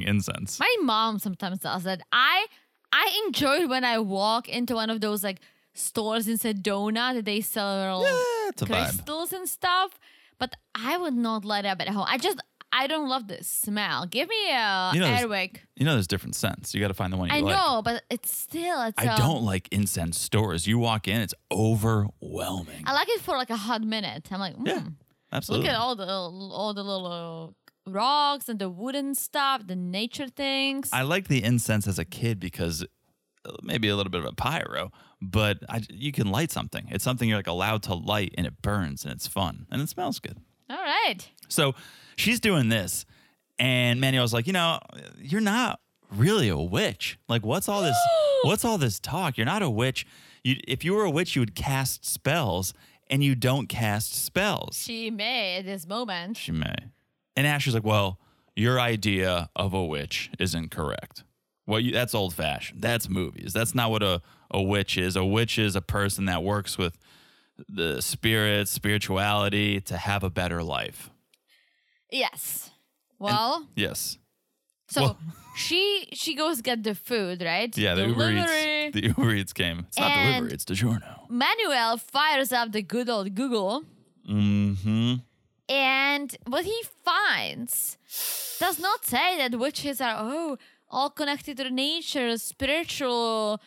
incense. My mom sometimes does that. I enjoyed when I walk into one of those like stores in Sedona that they sell crystals and stuff. But I would not light up at home. I don't love the smell. Give me a Airwick. You know, there's different scents. You got to find the one you like. I know, but I don't like incense stores. You walk in, it's overwhelming. I like it for like a hot minute. I'm like, yeah, absolutely. Look at all the little rocks and the wooden stuff, the nature things. I liked the incense as a kid because maybe a little bit of a pyro, but you can light something. It's something you're like allowed to light, and it burns, and it's fun, and it smells good. All right. So she's doing this, and Manuel's like, you know, you're not really a witch. Like, what's all this? What's all this talk? You're not a witch. If you were a witch, you would cast spells, and you don't cast spells. She may at this moment. She may. And Ashley's like, well, your idea of a witch is incorrect. Well, that's old-fashioned. That's movies. That's not what a witch is. A witch is a person that works with the spirituality to have a better life. Yes. So she goes get the food, right? Yeah, the Uber Eats came. It's not delivery, it's DiGiorno. Manuel fires up the good old Google. Mm-hmm. And what he finds does not say that witches are all connected to nature, spiritual,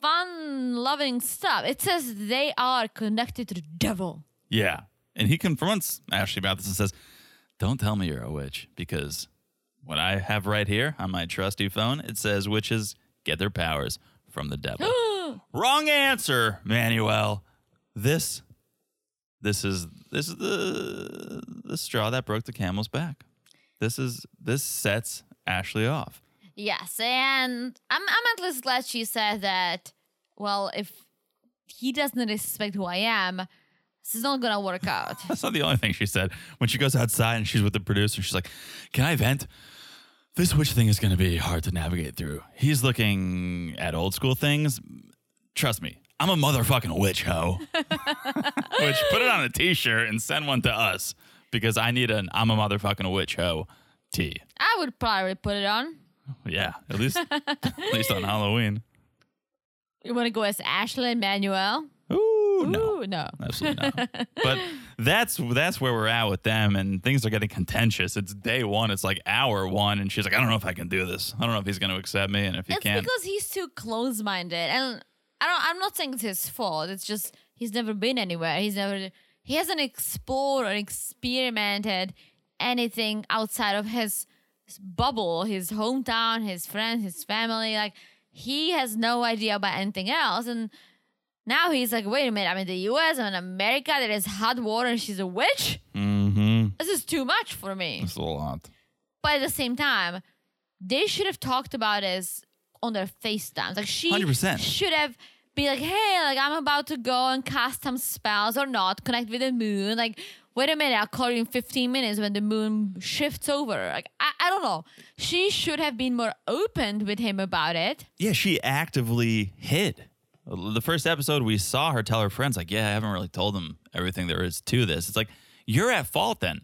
fun, loving stuff. It says they are connected to the devil. Yeah. And he confronts Ashley about this and says, don't tell me you're a witch, because what I have right here on my trusty phone, it says witches get their powers from the devil. Wrong answer, Manuel. This is the straw that broke the camel's back. This sets Ashley off. Yes, and I'm at least glad she said that, well, if he doesn't respect who I am, this is not going to work out. That's not the only thing she said. When she goes outside and she's with the producer, she's like, can I vent? This witch thing is going to be hard to navigate through. He's looking at old school things. Trust me, I'm a motherfucking witch hoe. Which, put it on a t-shirt and send one to us, because I need an I'm a motherfucking witch hoe tee. I would probably put it on. Yeah, at least on Halloween. You want to go as Ashley and Manuel? Ooh, no. Absolutely not. But that's where we're at with them, and things are getting contentious. It's day one. It's like hour one, and she's like, I don't know if I can do this. I don't know if he's going to accept me, and if he can't. It's because he's too close-minded, and I'm not saying it's his fault. It's just he's never been anywhere. He hasn't explored or experimented anything outside of his bubble, his hometown, his friends, his family. Like, he has no idea about anything else, and now he's like, wait a minute, I'm in the U.S., I'm in America, there is hot water, and she's a witch? Mm-hmm. This is too much for me. It's a lot. But at the same time, they should have talked about this on their FaceTimes. Like, she 100%. Should have been like, hey, like, I'm about to go and cast some spells or not, connect with the moon, like, wait a minute, I'll call you in 15 minutes when the moon shifts over. Like, I don't know. She should have been more open with him about it. Yeah, she actively hid. The first episode, we saw her tell her friends, like, yeah, I haven't really told them everything there is to this. It's like, you're at fault then.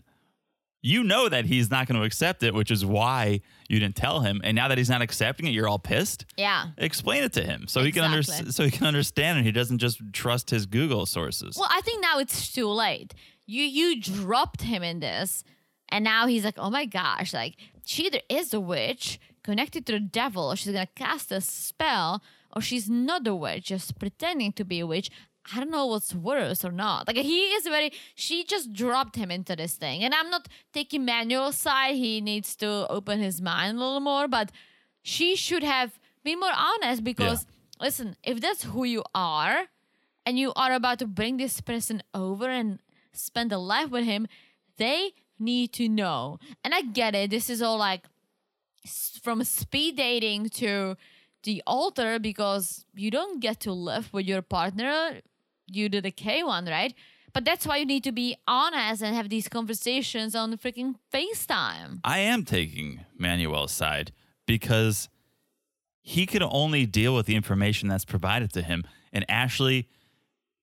You know that he's not going to accept it, which is why you didn't tell him. And now that he's not accepting it, you're all pissed? Yeah. Explain it to him so he can understand, and he doesn't just trust his Google sources. Well, I think now it's too late. You dropped him in this, and now he's like, oh my gosh, like, she either is a witch connected to the devil, or she's going to cast a spell, or she's not a witch, just pretending to be a witch. I don't know what's worse or not. Like, she just dropped him into this thing, and I'm not taking Manuel's side. He needs to open his mind a little more, but she should have been more honest, because, listen, if that's who you are, and you are about to bring this person over and spend a life with him, they need to know. And I get it. This is all like from speed dating to the altar, because you don't get to live with your partner. You did a K1, right? But that's why you need to be honest and have these conversations on the freaking FaceTime. I am taking Manuel's side, because he could only deal with the information that's provided to him. And Ashley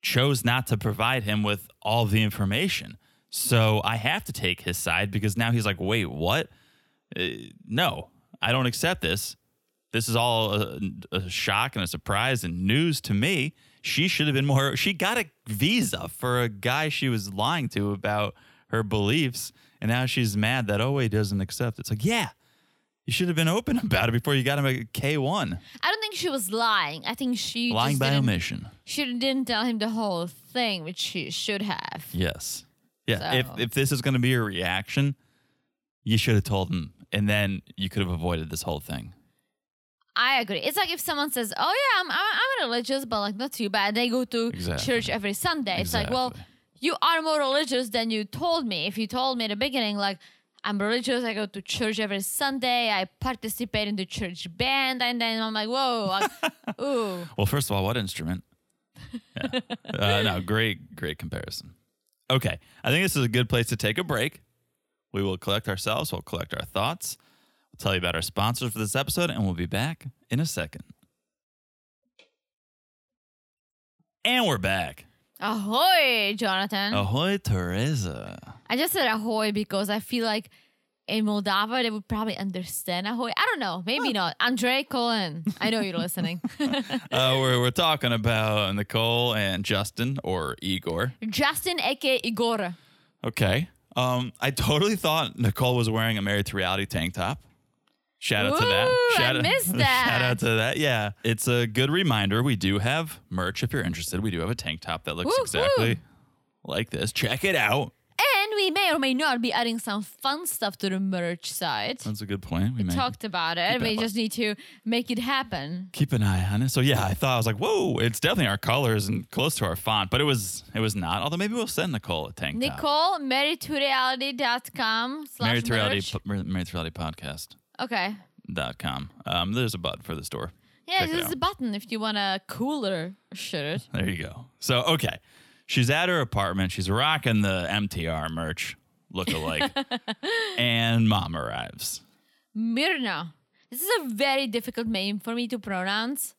chose not to provide him with all the information. So I have to take his side because now he's like, wait, what? No, I don't accept this. This is all a shock and a surprise and news to me. She should have been more. She got a visa for a guy she was lying to about her beliefs. And now she's mad that, oh, he doesn't accept it. It's like, yeah, you should have been open about it before you got him a K-1. I don't think she was lying. I think she lying by omission. She didn't tell him the whole thing, which she should have. Yes. Yeah. So. If this is going to be your reaction, you should have told him. And then you could have avoided this whole thing. I agree. It's like if someone says, oh, yeah, I'm religious, but like not too bad. They go to church every Sunday. It's like, well, you are more religious than you told me. If you told me at the beginning, like, I'm religious. I go to church every Sunday. I participate in the church band. And then I'm like, whoa. Like, ooh. Well, first of all, what instrument? Yeah. No, great comparison. Okay. I think this is a good place to take a break. We will collect ourselves. We'll collect our thoughts. We'll tell you about our sponsors for this episode, and we'll be back in a second. And we're back. Ahoy, Jonathan. Ahoy, Teresa. I just said ahoy because I feel like in Moldova, they would probably understand ahoy. I don't know. Maybe not. Andre, Colin, I know you're listening. We're talking about Nicole and Justin, or Igor. Justin, a.k.a. Igor. Okay. I totally thought Nicole was wearing a Married to Reality tank top. Shout out to that. Shout out to that. Yeah. It's a good reminder. We do have merch if you're interested. We do have a tank top that looks exactly like this. Check it out. And we may or may not be adding some fun stuff to the merch side. That's a good point. We talked about it. We just need to make it happen. Keep an eye on it. So yeah, I thought, I was like, whoa, it's definitely our colors and close to our font, but it was not. Although maybe we'll send Nicole a tank top. Nicole, Married to Reality podcast. Okay. .com. There's a button for the store. Yeah, there's a button if you want a cooler shirt. There you go. So, okay. She's at her apartment. She's rocking the MTR merch look-alike. And mom arrives. Myrna. This is a very difficult name for me to pronounce.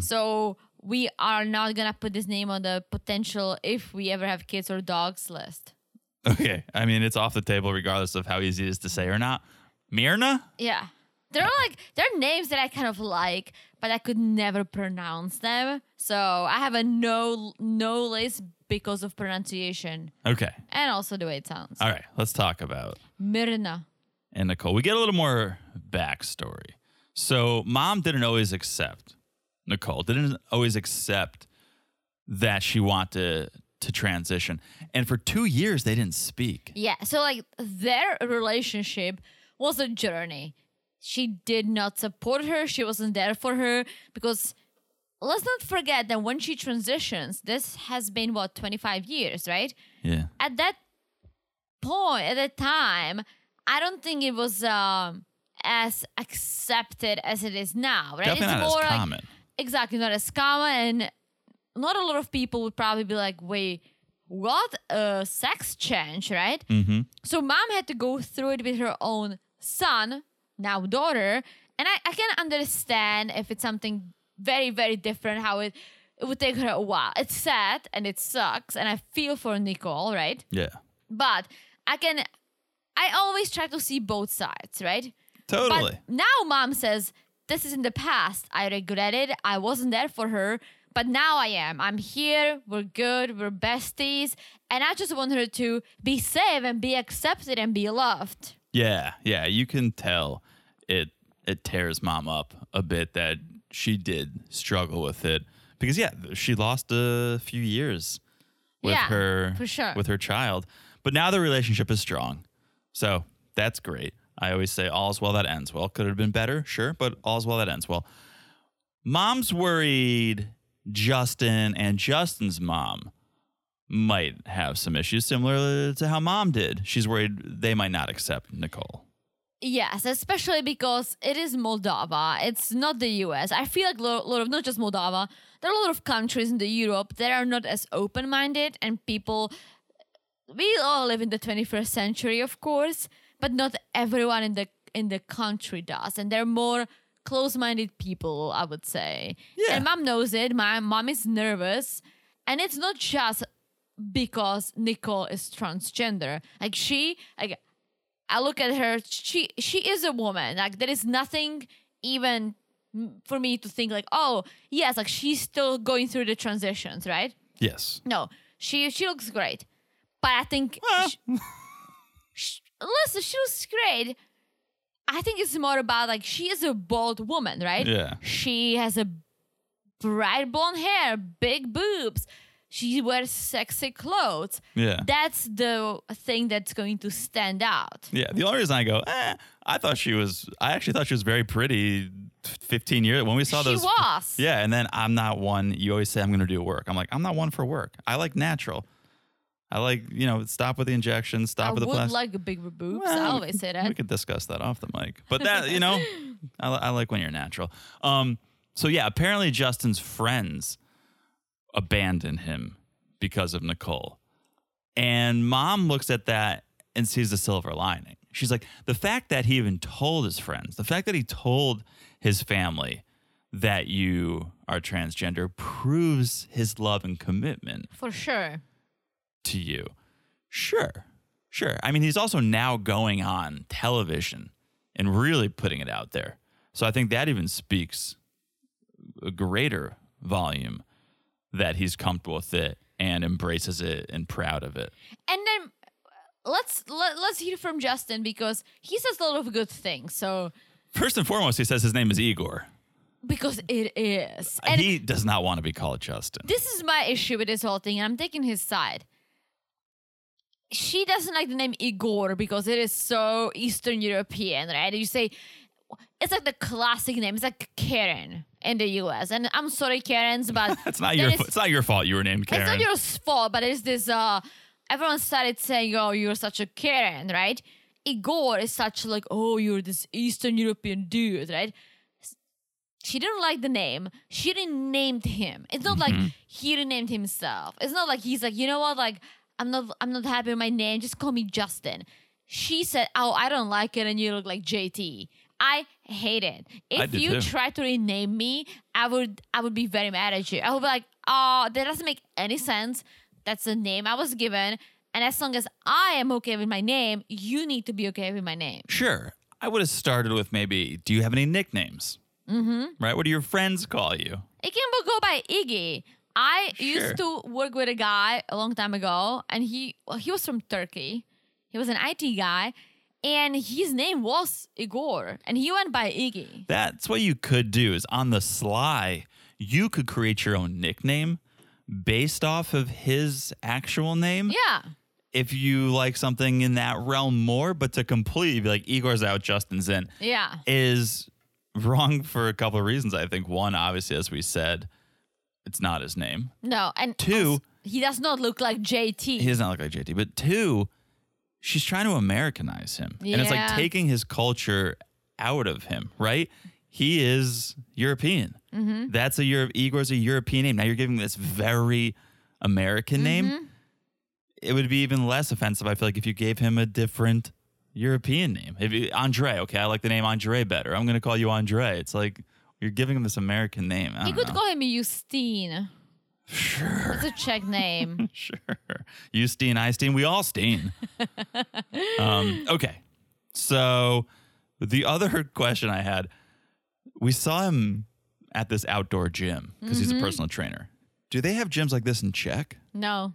So we are not going to put this name on the potential if we ever have kids or dogs list. Okay. I mean, it's off the table regardless of how easy it is to say or not. Myrna? Yeah. They're names that I kind of like, but I could never pronounce them. So I have a no list because of pronunciation. Okay. And also the way it sounds. All right. Let's talk about Myrna. And Nicole. We get a little more backstory. So mom didn't always accept Nicole. Didn't always accept that she wanted to transition. And for 2 years, they didn't speak. Yeah. So like their relationship was a journey. She did not support her. She wasn't there for her because let's not forget that when she transitions, this has been, 25 years, right? Yeah. At that point, at that time, I don't think it was as accepted as it is now, right? Definitely it's not more as common. Exactly, not as common. And not a lot of people would probably be like, wait, what? Sex change, right? Mm-hmm. So mom had to go through it with her own son, now daughter, and I can understand if it's something very, very different, how it would take her a while. It's sad and it sucks, and I feel for Nicole, right? Yeah. But I always try to see both sides, right? Totally. But now mom says, this is in the past. I regret it. I wasn't there for her, but now I am. I'm here. We're good. We're besties. And I just want her to be safe and be accepted and be loved. Yeah, you can tell it tears mom up a bit that she did struggle with it because she lost a few years with her for sure. With her child, but now the relationship is strong, so that's great. I always say all's well that ends well. Could it have been better? Sure, but all's well that ends well. Mom's worried Justin and Justin's mom might have some issues similar to how mom did. She's worried they might not accept Nicole. Yes, especially because it is Moldova. It's not the U.S. I feel like not just Moldova. There are a lot of countries in the Europe that are not as open-minded, and people, we all live in the 21st century, of course, but not everyone in the in the country does, and they're more close-minded people, I would say. Yeah. And mom knows it. My mom is nervous, and it's not just because Nicole is transgender. Like I look at her. She is a woman. Like there is nothing even for me to think like, oh yes, like she's still going through the transitions, right? Yes. No, she looks great, but I think she looks great. I think it's more about like she is a bold woman, right? Yeah. She has a bright blonde hair, big boobs. She wears sexy clothes. Yeah. That's the thing that's going to stand out. Yeah. The only reason I go, I actually thought she was very pretty 15 years when we saw those. She was. Yeah. And then I'm not one. You always say I'm going to do work. I'm like, I'm not one for work. I like natural. I like, stop with the injection, stop with the plastic. I would like a big boobs. Well, I always say that. We could discuss that off the mic. But that, I like when you're natural. So, yeah, apparently Justin's friends abandon him because of Nicole. And mom looks at that and sees the silver lining. She's like, the fact that he even told his friends, the fact that he told his family that you are transgender proves his love and commitment. For sure. To you. Sure. I mean, he's also now going on television and really putting it out there. So I think that even speaks a greater volume that he's comfortable with it and embraces it and proud of it. And then let's hear from Justin, because he says a lot of good things. So first and foremost, he says his name is Igor. Because it is. And he does not want to be called Justin. This is my issue with this whole thing, and I'm taking his side. She doesn't like the name Igor because it is so Eastern European, right? You say, it's like the classic name. It's like Karen in the U.S. And I'm sorry, Karens, but... It's not your fault you were named Karen. It's not your fault, but it's this... everyone started saying, oh, you're such a Karen, right? Igor is such like, oh, you're this Eastern European dude, right? She didn't like the name. She renamed him. It's not like he renamed himself. It's not like he's like, you know what, like... I'm not happy with my name. Just call me Justin. She said, oh, I don't like it. And you look like JT. I hate it. If you try to rename me, I would be very mad at you. I would be like, oh, that doesn't make any sense. That's the name I was given. And as long as I am okay with my name, you need to be okay with my name. Sure. I would have started with maybe, do you have any nicknames? Mm-hmm. Right? What do your friends call you? It can go by Iggy. I used to work with a guy a long time ago, and he was from Turkey. He was an IT guy, and his name was Igor, and he went by Iggy. That's what you could do is on the sly, you could create your own nickname based off of his actual name. Yeah. If you like something in that realm more, but to completely be like, Igor's out, Justin's in. Yeah. Is wrong for a couple of reasons, I think. One, obviously, as we said, it's not his name. No. And two, he does not look like JT. He does not look like JT. But two, she's trying to Americanize him. Yeah. And it's like taking his culture out of him, right? He is European. Mm-hmm. Igor's a European name. Now you're giving this very American name. It would be even less offensive, I feel like, if you gave him a different European name. Andre, okay, I like the name Andre better. I'm going to call you Andre. It's like... You're giving him this American name. You could call him Justine. Sure. It's a Czech name. Sure. Justine, Eystein, we all steen. Okay. So the other question I had, we saw him at this outdoor gym because he's a personal trainer. Do they have gyms like this in Czech? No.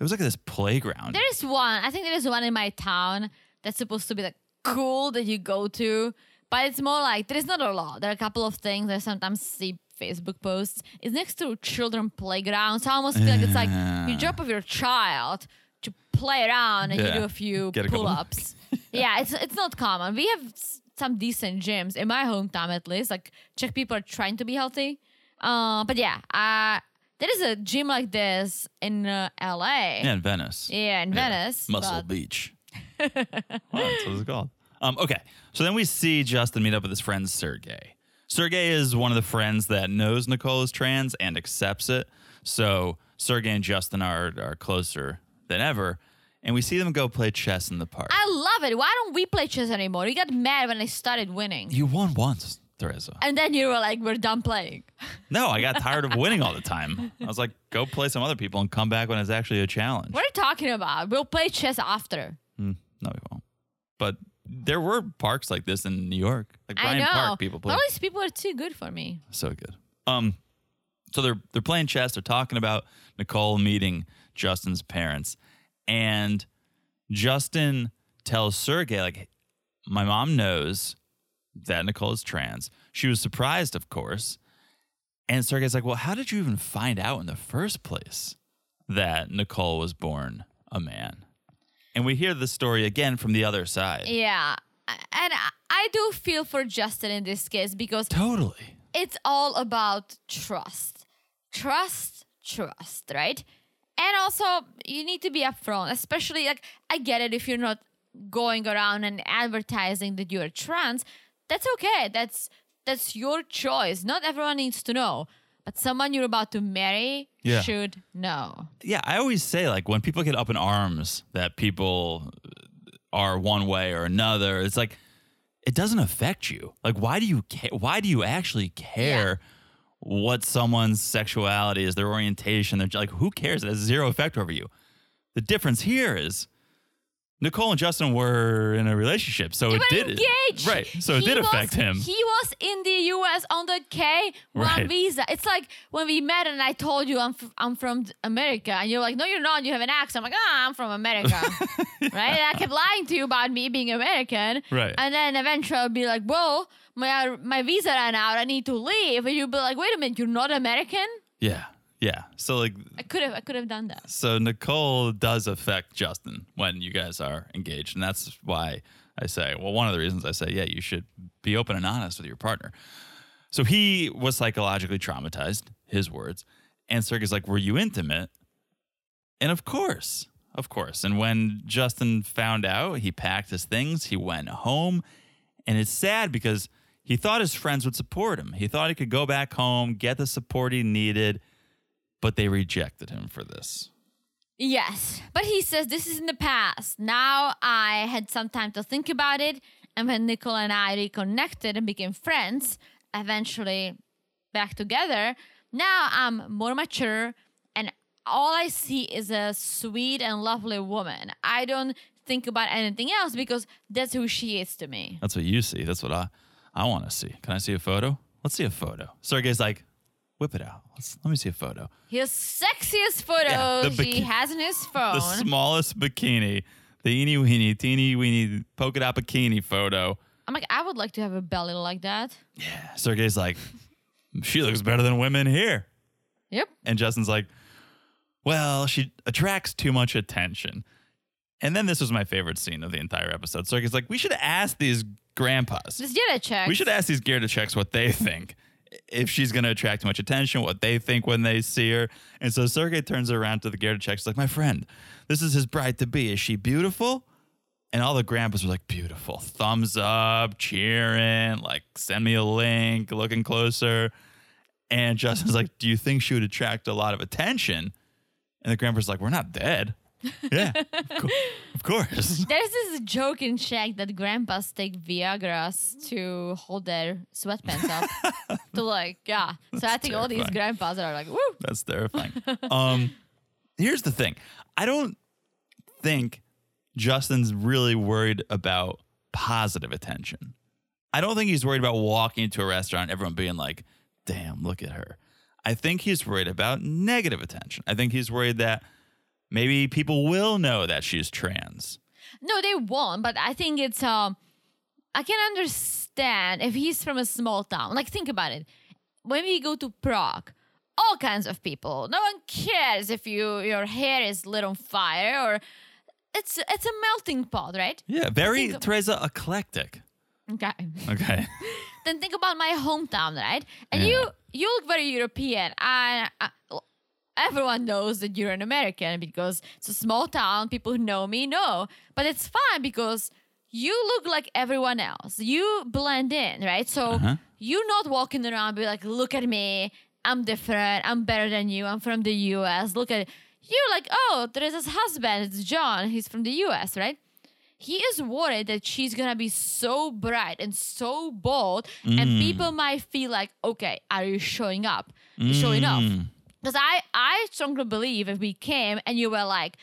It was like this playground. There is one. I think there is one in my town that's supposed to be like cool that you go to. But it's more like, there's not a lot. There are a couple of things. I sometimes see Facebook posts. It's next to children playgrounds. So I almost feel like it's like you drop off your child to play around and you do a few pull-ups. It's not common. We have some decent gyms in my hometown, at least. Like, Czech people are trying to be healthy. There is a gym like this in L.A. Yeah, in Venice. Muscle Beach. That's what it's called. Okay, so then we see Justin meet up with his friend Sergey. Sergey is one of the friends that knows Nicole is trans and accepts it. So Sergey and Justin are closer than ever. and we see them go play chess in the park. I love it. Why don't we play chess anymore? You got mad when I started winning. You won once, Teresa. And then you were like, we're done playing. No, I got tired of winning all the time. I was like, go play some other people and come back when it's actually a challenge. What are you talking about? We'll play chess after. No, we won't. But there were parks like this in New York. Like Bryant Park, people play. All these people are too good for me. So good. So they're playing chess. They're talking about Nicole meeting Justin's parents. And Justin tells Sergey, like, my mom knows that Nicole is trans. She was surprised, of course. And Sergey's like, well, how did you even find out in the first place that Nicole was born a man? And we hear the story again from the other side. Yeah. And I do feel for Justin in this case because... Totally. It's all about trust. Trust, right? And also, you need to be upfront, especially, like, I get it if you're not going around and advertising that you're trans. That's okay. That's your choice. Not everyone needs to know. But someone you're about to marry should know. Yeah, I always say, like, when people get up in arms that people are one way or another, it's like, it doesn't affect you. Like, why do you care? Why do you actually care what someone's sexuality is, their orientation? They're like, who cares? It has zero effect over you. The difference here is Nicole and Justin were in a relationship, so it did engaged. Right, so it did affect him. He was in the U.S. on the K-1 visa. It's like when we met and I told you I'm from America, and you're like, no, you're not. You have an accent. I'm like, I'm from America, right? And I kept lying to you about me being American, right? And then eventually I'll be like, whoa, my visa ran out. I need to leave, and you'll be like, wait a minute, you're not American? Yeah. Yeah, so like I could have done that. So Nicole does affect Justin when you guys are engaged, and that's why I say, well, one of the reasons I say, yeah, you should be open and honest with your partner. So he was psychologically traumatized, his words, and Sergey's like, "Were you intimate?" And of course. And when Justin found out, he packed his things, he went home, and it's sad because he thought his friends would support him. He thought he could go back home, get the support he needed. But they rejected him for this. Yes. But he says, this is in the past. Now I had some time to think about it. And when Nicole and I reconnected and became friends, eventually back together, now I'm more mature. And all I see is a sweet and lovely woman. I don't think about anything else because that's who she is to me. That's what you see. That's what I want to see. Can I see a photo? Let's see a photo. Sergey's like, whip it out. Let me see a photo. His sexiest photo he has in his phone. The smallest bikini. The eeny-weeny, teeny-weeny polka-dot bikini photo. I'm like, I would like to have a belly like that. Yeah. Sergey's like, she looks better than women here. Yep. And Justin's like, well, she attracts too much attention. And then this was my favorite scene of the entire episode. Sergey's like, we should ask these grandpas. We should ask these Gerdacheks what they think. If she's going to attract too much attention, what they think when they see her. And so Sergey turns around to the Gerdacheks, like, my friend, this is his bride-to-be. Is she beautiful? And all the grandpas were like, beautiful. Thumbs up, cheering, like, send me a link, looking closer. And Justin's like, do you think she would attract a lot of attention? And the grandpa's like, we're not dead. Yeah, of course. There's this joke in Czech that grandpas take Viagras to hold their sweatpants up. To like, yeah. So that's I think terrifying. All these grandpas are like, woo. That's terrifying. Here's the thing. I don't think Justin's really worried about positive attention. I don't think he's worried about walking into a restaurant and everyone being like, damn, look at her. I think he's worried about negative attention. I think he's worried that maybe people will know that she's trans. No, they won't. But I think it's, I can understand if he's from a small town. Like, think about it. When we go to Prague, all kinds of people. No one cares if your hair is lit on fire or it's a melting pot, right? Yeah, very Teresa eclectic. Okay. Then think about my hometown, right? And you look very European. Everyone knows that you're an American because it's a small town. People who know me know. But it's fine because you look like everyone else. You blend in, right? So you're not walking around be like, look at me. I'm different. I'm better than you. I'm from the U.S. Look at it. You're like, oh, Teresa's husband, it's John. He's from the US, right? He is worried that she's going to be so bright and so bold. Mm. And people might feel like, okay, are you showing up? Showing off? Because I strongly believe if we came and you were like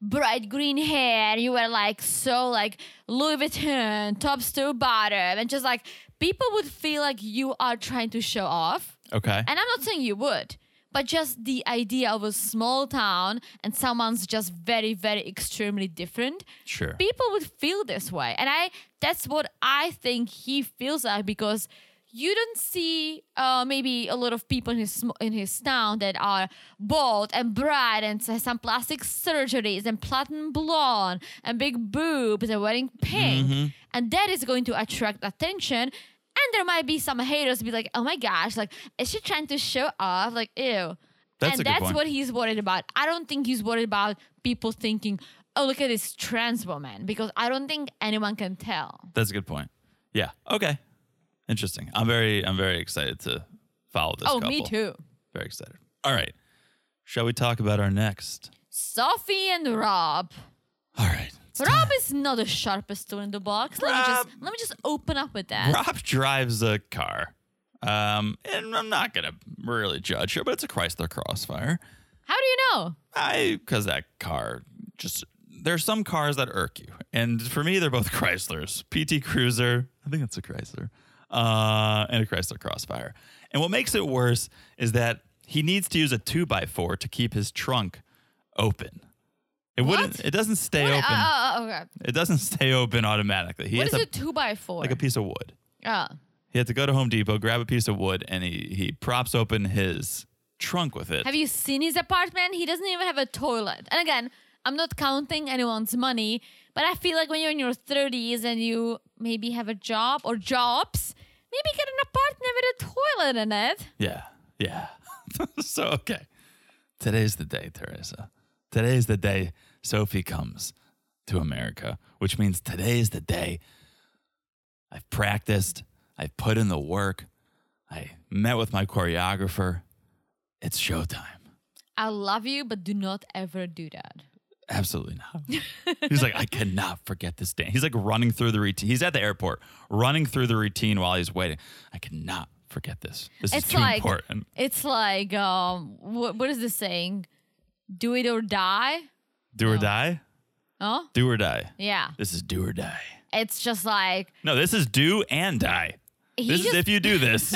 bright green hair, you were like so like Louis Vuitton, tops to bottom. And just like people would feel like you are trying to show off. Okay. And I'm not saying you would. But just the idea of a small town and someone's just very, very extremely different. Sure. People would feel this way. And that's what I think he feels like, because you don't see maybe a lot of people in his town that are bold and bright and some plastic surgeries and platinum blonde and big boobs and wearing pink. Mm-hmm. And that is going to attract attention. And there might be some haters be like, oh my gosh, like, is she trying to show off? Like, ew. That's what he's worried about. I don't think he's worried about people thinking, oh, look at this trans woman, because I don't think anyone can tell. That's a good point. Yeah. Okay. Interesting. I'm very excited to follow this couple. Oh, me too. Very excited. All right. Shall we talk about our next? Sophie and Rob. All right. Rob is not the sharpest tool in the box. Let me just open up with that. Rob drives a car. And I'm not going to really judge her, but it's a Chrysler Crossfire. How do you know? Because that car just... There's some cars that irk you. And for me, they're both Chryslers. PT Cruiser. I think it's a Chrysler. And a Chrysler Crossfire. And what makes it worse is that he needs to use a 2x4 to keep his trunk open. It doesn't stay open. Okay. It doesn't stay open automatically. What is a 2x4? Like a piece of wood. Oh. He had to go to Home Depot, grab a piece of wood, and he props open his trunk with it. Have you seen his apartment? He doesn't even have a toilet. And again, I'm not counting anyone's money, but I feel like when you're in your 30s and you maybe have a job or jobs, maybe get an apartment with a toilet in it. Yeah. Yeah. So, okay. Today's the day, Teresa. Today's the day Sophie comes to America, which means today's the day I've practiced, I've put in the work, I met with my choreographer. It's showtime. I love you, but do not ever do that. Absolutely not. He's like, I cannot forget this day. He's like running through the routine. He's at the airport, running through the routine while he's waiting. I cannot forget this. This is too important. It's like, what is this saying? Do it or die? Do or die? Oh? Do or die. Yeah. This is do or die. It's just like... No, this is do and die. This is if you do this.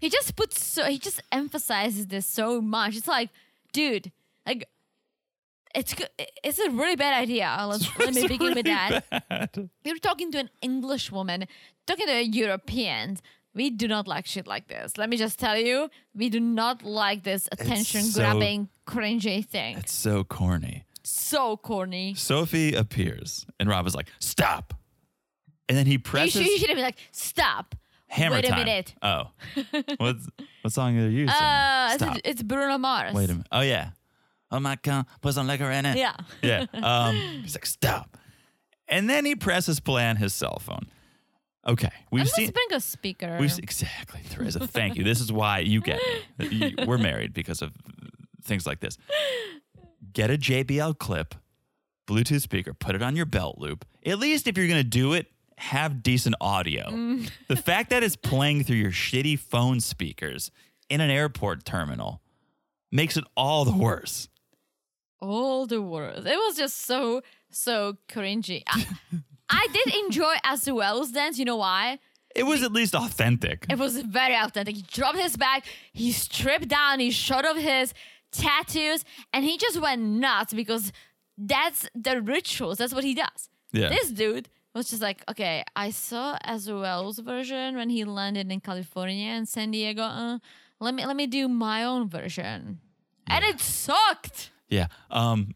He just emphasizes this so much. It's like, dude, like, it's a really bad idea. Let me begin with that. You're talking to an English woman, talking to Europeans. We do not like shit like this. Let me just tell you, we do not like this attention-grabbing, cringy thing. It's so corny. So corny. Sophie appears, and Rob is like, stop. And then he presses... You should have been like, stop. Wait a minute. Oh. What song are you singing? It's Bruno Mars. Wait a minute. Oh, yeah. Oh, my God. Put some liquor in it. Yeah. Yeah. He's like, stop. And then he presses play on his cell phone. Okay, we've seen. Let's bring a speaker. Exactly, Teresa. Thank you. This is why you get me. We're married because of things like this. Get a JBL clip, Bluetooth speaker, put it on your belt loop. At least if you're gonna do it, have decent audio. Mm. The fact that it's playing through your shitty phone speakers in an airport terminal makes it all the worse. All the worse. It was just so cringy. I did enjoy Azuel's dance. You know why? It was at least authentic. It was very authentic. He dropped his bag. He stripped down. He showed off his tattoos. And he just went nuts because that's the rituals. That's what he does. Yeah. This dude was just like, okay, I saw Azuel's version when he landed in California and San Diego. Let me do my own version. Yeah. And it sucked. Yeah.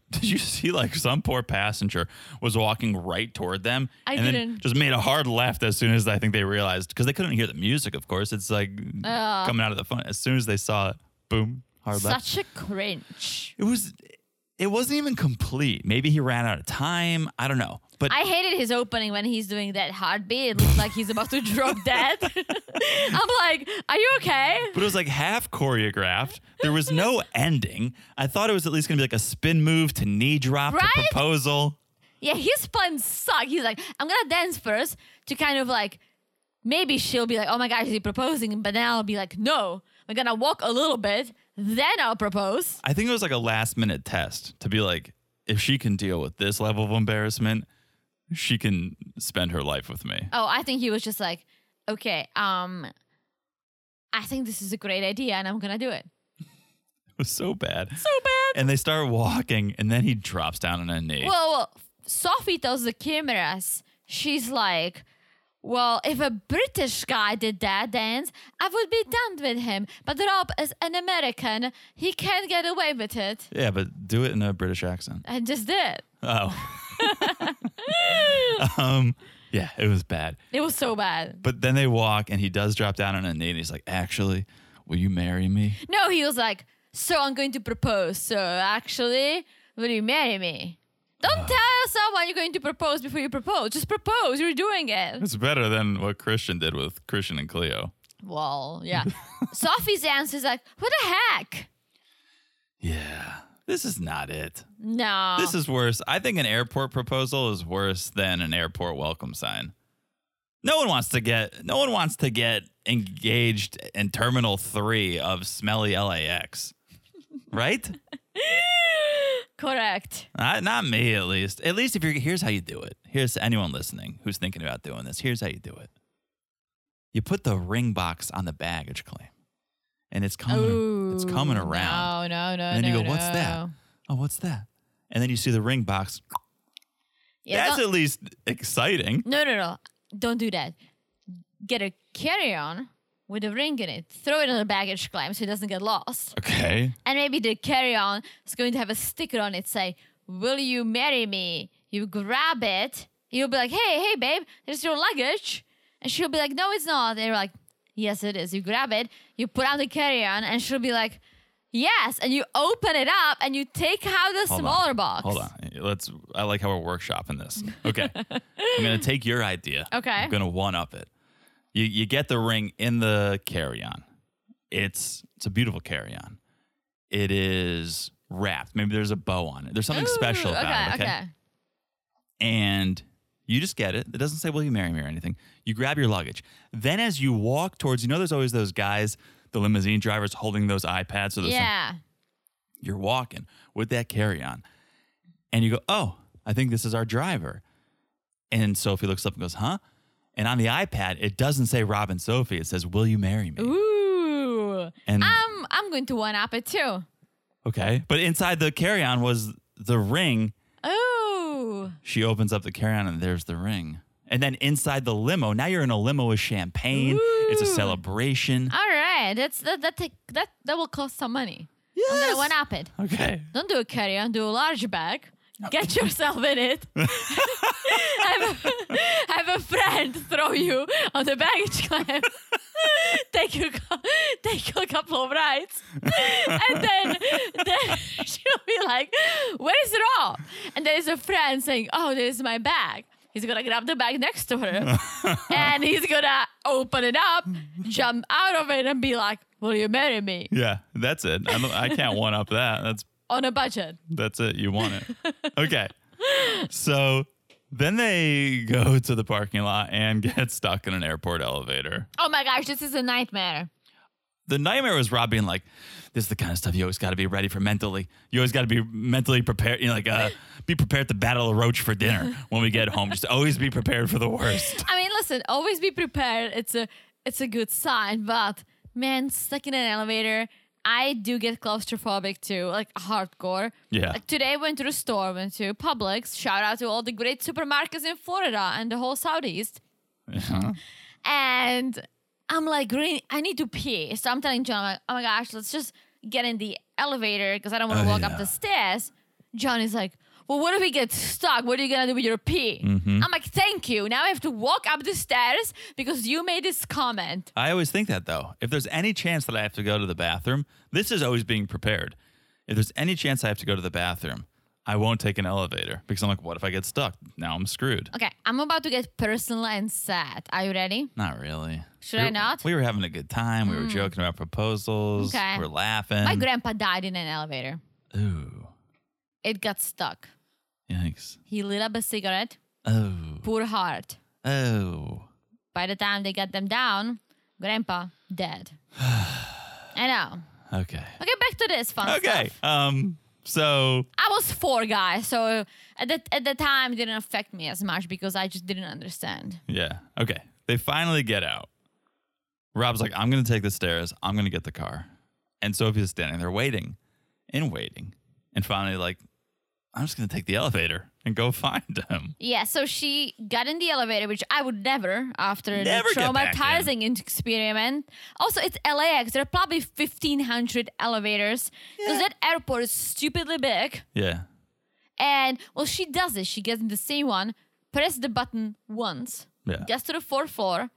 Did you see like some poor passenger was walking right toward them? Then just made a hard left as soon as I think they realized, because they couldn't hear the music, of course. It's like coming out of the phone. As soon as they saw it, boom, hard left. Such a cringe. It wasn't even complete. Maybe he ran out of time. I don't know. But I hated his opening when he's doing that heartbeat. It looked like he's about to drop dead. I'm like, are you okay? But it was like half choreographed. There was no ending. I thought it was at least going to be like a spin move to knee drop, right? To proposal. Yeah, his pun sucked. He's like, I'm going to dance first to kind of like, maybe she'll be like, oh my gosh, is he proposing? But then I'll be like, no, I'm going to walk a little bit. Then I'll propose. I think it was like a last minute test to be like, if she can deal with this level of embarrassment, she can spend her life with me. Oh, I think he was just like, okay, I think this is a great idea and I'm going to do it. It was so bad. So bad. And they start walking and then he drops down on a knee. Well, Sophie tells the cameras, she's like, well, if a British guy did that dance, I would be done with him. But Rob is an American. He can't get away with it. Yeah, but do it in a British accent. I just did. Oh. Yeah, it was bad. It was so bad. But then they walk and he does drop down on a knee and he's like, actually, will you marry me? No, he was like, so I'm going to propose. So actually, will you marry me? Don't tell someone you're going to propose before you propose. Just propose. You're doing it. It's better than what Christian did with Christian and Cleo. Well, yeah. Sophie's answer is like, what the heck? Yeah. This is not it. No. This is worse. I think an airport proposal is worse than an airport welcome sign. No one wants to get engaged in Terminal 3 of smelly LAX. Right? Correct. Not me, at least. At least if you're, here's how you do it. Here's to anyone listening who's thinking about doing this. Here's how you do it. You put the ring box on the baggage claim, and it's coming around. No. And then you go, what's that? Oh, what's that? And then you see the ring box. Yeah, that's at least exciting. No. Don't do that. Get a carry-on with a ring in it. Throw it on the baggage claim so it doesn't get lost. Okay. And maybe the carry-on is going to have a sticker on it say, will you marry me? You grab it. You'll be like, hey, babe, there's your luggage. And she'll be like, no, it's not. And you're like, yes, it is. You grab it. You put out the carry-on and she'll be like, yes. And you open it up and you take out the smaller box. Hold on. I like how we're workshopping this. Okay. I'm going to take your idea. Okay. I'm going to one-up it. You get the ring in the carry-on. It's a beautiful carry-on. It is wrapped. Maybe there's a bow on it. There's something special about it. Okay. And you just get it. It doesn't say, will you marry me or anything. You grab your luggage. Then as you walk towards, there's always those guys, the limousine drivers holding those iPads. You're walking with that carry-on. And you go, oh, I think this is our driver. And Sophie looks up and goes, huh? And on the iPad, it doesn't say Rob and Sophie. It says, will you marry me? Ooh. And I'm going to one-up it too. Okay. But inside the carry-on was the ring. Ooh. She opens up the carry-on and there's the ring. And then inside the limo, now you're in a limo with champagne. Ooh. It's a celebration. All right. That will cost some money. Yes. I'm going to one-up it. Okay. Don't do a carry-on. Do a large bag. Get yourself in it. Have a friend throw you on the baggage claim. Take you a couple of rides. And then she'll be like, where is Rob? And there's a friend saying, oh, there's my bag. He's going to grab the bag next to her. And he's going to open it up, jump out of it, and be like, will you marry me? Yeah, that's it. I can't one-up that. That's on a budget. That's it. You want it. Okay. So then they go to the parking lot and get stuck in an airport elevator. Oh my gosh, this is a nightmare. The nightmare was Rob being like, this is the kind of stuff you always got to be ready for mentally. You always got to be mentally prepared. You know, like, be prepared to battle a roach for dinner when we get home. Just always be prepared for the worst. I mean, listen, always be prepared. It's a good sign, but man, stuck in an elevator, I do get claustrophobic too, like hardcore. Yeah. Like today I went to the store, went to Publix. Shout out to all the great supermarkets in Florida and the whole Southeast. Uh-huh. And I'm like, I need to pee. So I'm telling John, like, oh my gosh, let's just get in the elevator because I don't want to walk up the stairs. John is like, well, what if we get stuck? What are you going to do with your pee? Mm-hmm. I'm like, thank you. Now I have to walk up the stairs because you made this comment. I always think that, though. If there's any chance that I have to go to the bathroom, this is always being prepared. If there's any chance I have to go to the bathroom, I won't take an elevator because I'm like, what if I get stuck? Now I'm screwed. Okay, I'm about to get personal and sad. Are you ready? Not really. Should I not? We were having a good time. We were joking about proposals. Okay. We're laughing. My grandpa died in an elevator. Ooh. It got stuck. Yikes. He lit up a cigarette. Oh. Poor heart. Oh. By the time they got them down, grandpa dead. I know. Okay. Okay, back to this fun stuff. Okay. So I was 4 guys, so at the time it didn't affect me as much because I just didn't understand. Yeah. Okay. They finally get out. Rob's like, I'm gonna take the stairs. I'm gonna get the car. And Sophie's standing there waiting and waiting. And finally, like, I'm just gonna take the elevator and go find him. Yeah. So she got in the elevator, which I would never after the traumatizing experiment. Also, it's LAX. There are probably 1,500 elevators because that airport is stupidly big. Yeah. And well, she does this. She gets in the same one, presses the button once, gets to the 4th floor,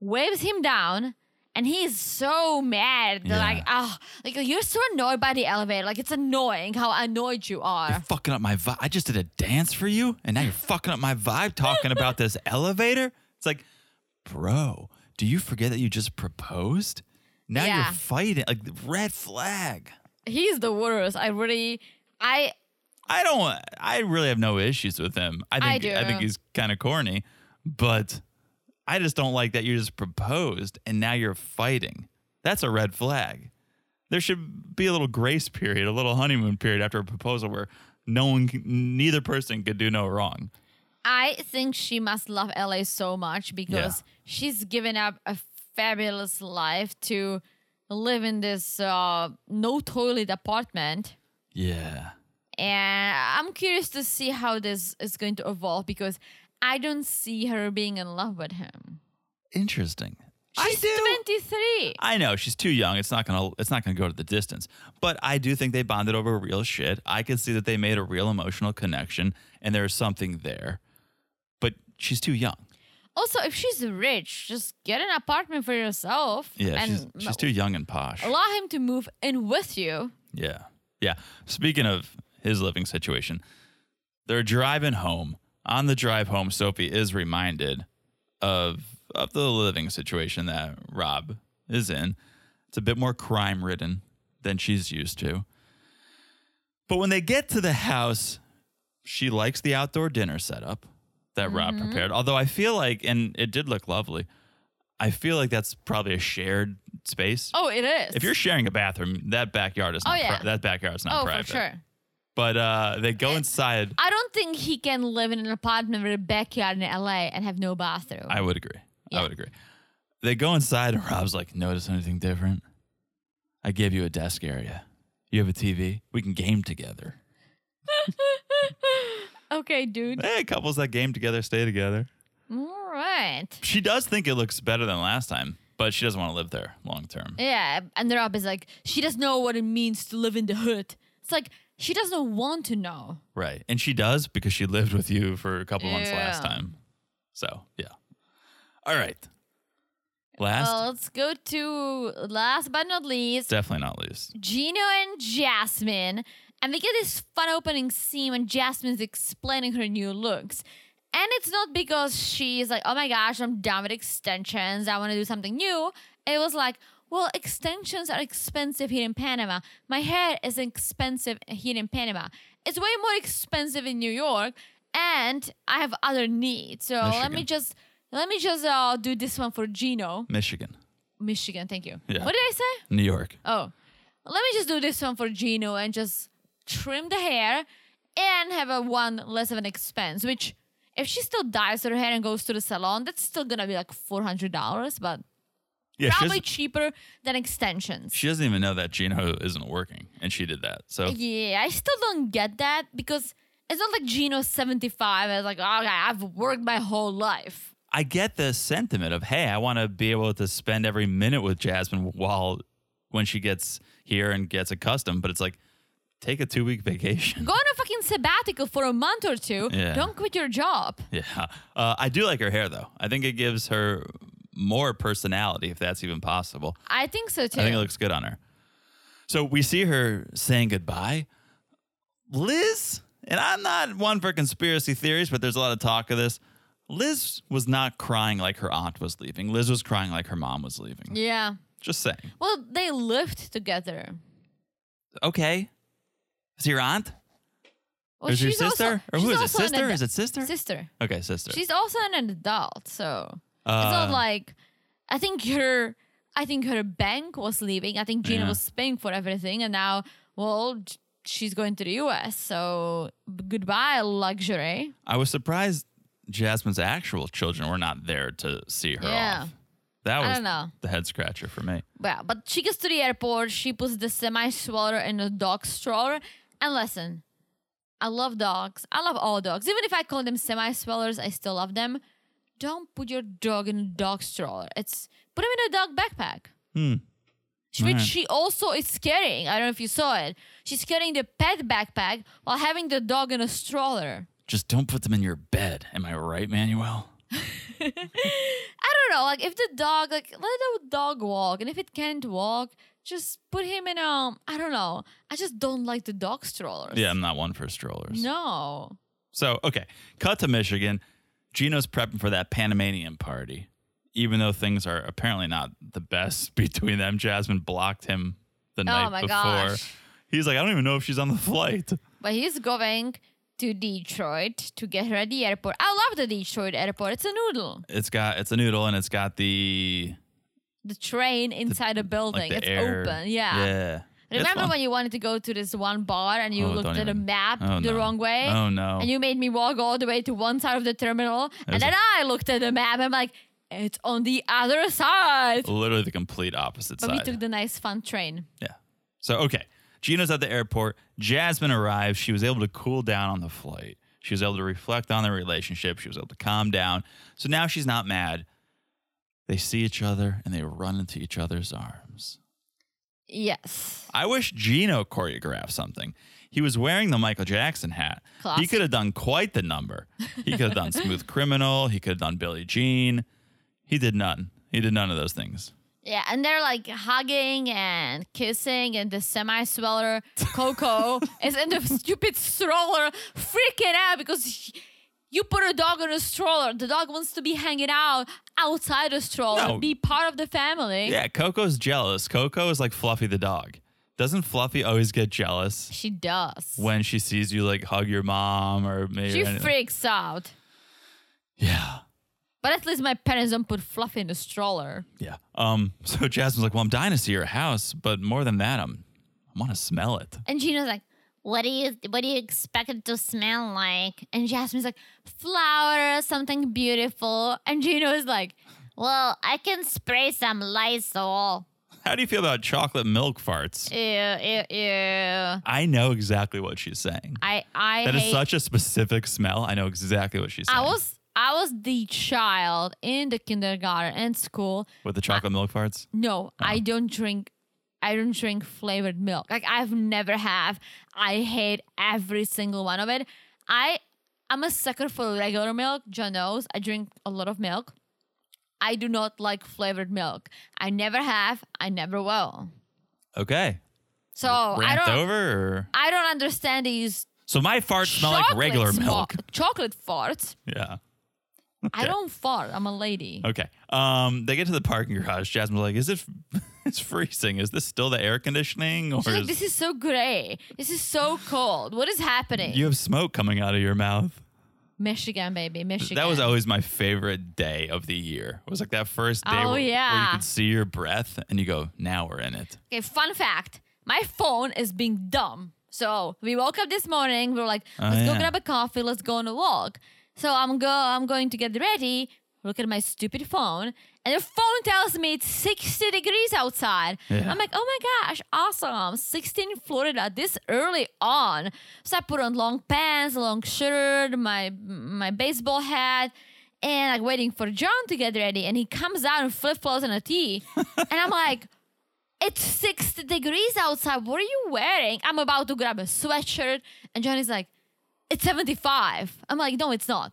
waves him down. And he is so mad. They're like, oh, like you're so annoyed by the elevator. Like, it's annoying how annoyed you are. You're fucking up my vibe. I just did a dance for you, and now you're fucking up my vibe talking about this elevator. It's like, bro, do you forget that you just proposed? Now you're fighting. Like, red flag. He's the worst. I really have no issues with him. I think he's kind of corny, but I just don't like that you just proposed and now you're fighting. That's a red flag. There should be a little grace period, a little honeymoon period after a proposal where neither person could do no wrong. I think she must love LA so much because she's given up a fabulous life to live in this no toilet apartment. Yeah. And I'm curious to see how this is going to evolve because I don't see her being in love with him. Interesting. She's 23. I know she's too young. It's not gonna go to the distance. But I do think they bonded over real shit. I could see that they made a real emotional connection, and there's something there. But she's too young. Also, if she's rich, just get an apartment for yourself. Yeah, and she's too young and posh. Allow him to move in with you. Yeah, yeah. Speaking of his living situation, they're driving home. On the drive home, Sophie is reminded of the living situation that Rob is in. It's a bit more crime-ridden than she's used to. But when they get to the house, she likes the outdoor dinner setup that Rob prepared. Although I feel like, and it did look lovely, I feel like that's probably a shared space. Oh, it is. If you're sharing a bathroom, that backyard is not private. For sure. But they go inside. I don't think he can live in an apartment with a backyard in LA and have no bathroom. I would agree. Yeah. I would agree. They go inside and Rob's like, notice anything different? I gave you a desk area. You have a TV. We can game together. Okay, dude. Hey, couples that game together stay together. All right. She does think it looks better than last time. But she doesn't want to live there long term. Yeah. And Rob is like, she doesn't know what it means to live in the hood. It's like, she doesn't want to know. Right. And she does because she lived with you for a couple months last time. So, yeah. All right. Let's go to last but not least. Definitely not least. Gino and Jasmine. And we get this fun opening scene when Jasmine's explaining her new looks. And it's not because she's like, oh my gosh, I'm done with extensions. I want to do something new. It was like, well, extensions are expensive here in Panama. My hair is expensive here in Panama. It's way more expensive in New York, and I have other needs. So Michigan. let me just do this one for Gino. Michigan, thank you. Yeah. What did I say? New York. Oh. Let me just do this one for Gino and just trim the hair and have a one less of an expense, which if she still dyes her hair and goes to the salon, that's still going to be like $400, but yeah, probably cheaper than extensions. She doesn't even know that Gino isn't working, and she did that. So yeah, I still don't get that because it's not like Gino's 75. It's like, okay, I've worked my whole life. I get the sentiment of, hey, I want to be able to spend every minute with Jasmine when she gets here and gets accustomed. But it's like, take a 2-week vacation. Go on a fucking sabbatical for a month or two. Yeah. Don't quit your job. Yeah, I do like her hair though. I think it gives her more personality, if that's even possible. I think so, too. I think it looks good on her. So we see her saying goodbye. Liz, and I'm not one for conspiracy theories, but there's a lot of talk of this. Liz was not crying like her aunt was leaving. Liz was crying like her mom was leaving. Yeah. Just saying. Well, they lived together. Okay. Is your aunt? Well, is your sister? Also, or who is it? Sister? Is it sister? Sister. Okay, sister. She's also an adult, so it's not like I think her bank was leaving. I think Gina was paying for everything, and now she's going to the US, so goodbye luxury. I was surprised Jasmine's actual children were not there to see her off. That was the head scratcher for me. Yeah, but she gets to the airport. She puts the semi stroller in a dog stroller. And listen, I love dogs. I love all dogs. Even if I call them semi strollers, I still love them. Don't put your dog in a dog stroller. Put him in a dog backpack. Which she also is carrying. I don't know if you saw it. She's carrying the pet backpack while having the dog in a stroller. Just don't put them in your bed. Am I right, Manuel? I don't know. Like, if the dog, let the dog walk. And if it can't walk, just put him in a, I don't know. I just don't like the dog strollers. Yeah, I'm not one for strollers. No. So, okay. Cut to Michigan. Gino's prepping for that Panamanian party. Even though things are apparently not the best between them. Jasmine blocked him the night before. Gosh. He's like, I don't even know if she's on the flight. But he's going to Detroit to get her at the airport. I love the Detroit airport. It's a noodle. It's a noodle, and it's got the train inside a building. Like it's open. Yeah. Remember when you wanted to go to this one bar and you looked at a map wrong way? Oh no! And you made me walk all the way to one side of the terminal, and then I looked at the map. And I'm like, it's on the other side. Literally the complete opposite side. But we took the nice fun train. Yeah. So okay. Gino's at the airport. Jasmine arrives. She was able to cool down on the flight. She was able to reflect on their relationship. She was able to calm down. So now she's not mad. They see each other and they run into each other's arms. Yes. I wish Gino choreographed something. He was wearing the Michael Jackson hat. Classic. He could have done quite the number. He could have done Smooth Criminal. He could have done Billie Jean. He did none. He did none of those things. Yeah, and they're like hugging and kissing, and the semi-stroller Coco is in the stupid stroller freaking out because you put a dog in a stroller. The dog wants to be hanging out outside the stroller, be part of the family. Yeah, Coco's jealous. Coco is like Fluffy the dog. Doesn't Fluffy always get jealous? She does. When she sees you like hug your mom or maybe she freaks out. Yeah. But at least my parents don't put Fluffy in a stroller. Yeah. So Jasmine's like, well, I'm dying to see your house, but more than that, I want to smell it. And Gina's like, what do you expect it to smell like? And Jasmine's like, flowers, something beautiful. And Gino's like, well, I can spray some Lysol. How do you feel about chocolate milk farts? Ew. I know exactly what she's saying. That is such a specific smell. I know exactly what she's saying. I was the child in the kindergarten and school. With the chocolate milk farts? No, I don't drink flavored milk. Like I've never have. I hate every single one of it. I'm a sucker for regular milk. John knows I drink a lot of milk. I do not like flavored milk. I never have. I never will. Okay. So I don't understand these. So my farts smell like regular milk. Chocolate farts. Yeah. Okay. I don't fart. I'm a lady. Okay. They get to the parking garage. Jasmine's like, it's freezing. Is this still the air conditioning? Or she's like, this is so gray. This is so cold. What is happening? You have smoke coming out of your mouth. Michigan, baby. Michigan. That was always my favorite day of the year. It was like that first day where you could see your breath and you go, now we're in it. Okay, fun fact. My phone is being dumb. So we woke up this morning. We were like, let's go grab a coffee. Let's go on a walk. So I'm going to get ready, look at my stupid phone, and the phone tells me it's 60 degrees outside. Yeah. I'm like, oh my gosh, awesome. 16 Florida this early on. So I put on long pants, a long shirt, my baseball hat, and like waiting for John to get ready. And he comes out in flip-flops and a tee. And I'm like, it's 60 degrees outside. What are you wearing? I'm about to grab a sweatshirt. And John is like, it's 75. I'm like, no, it's not.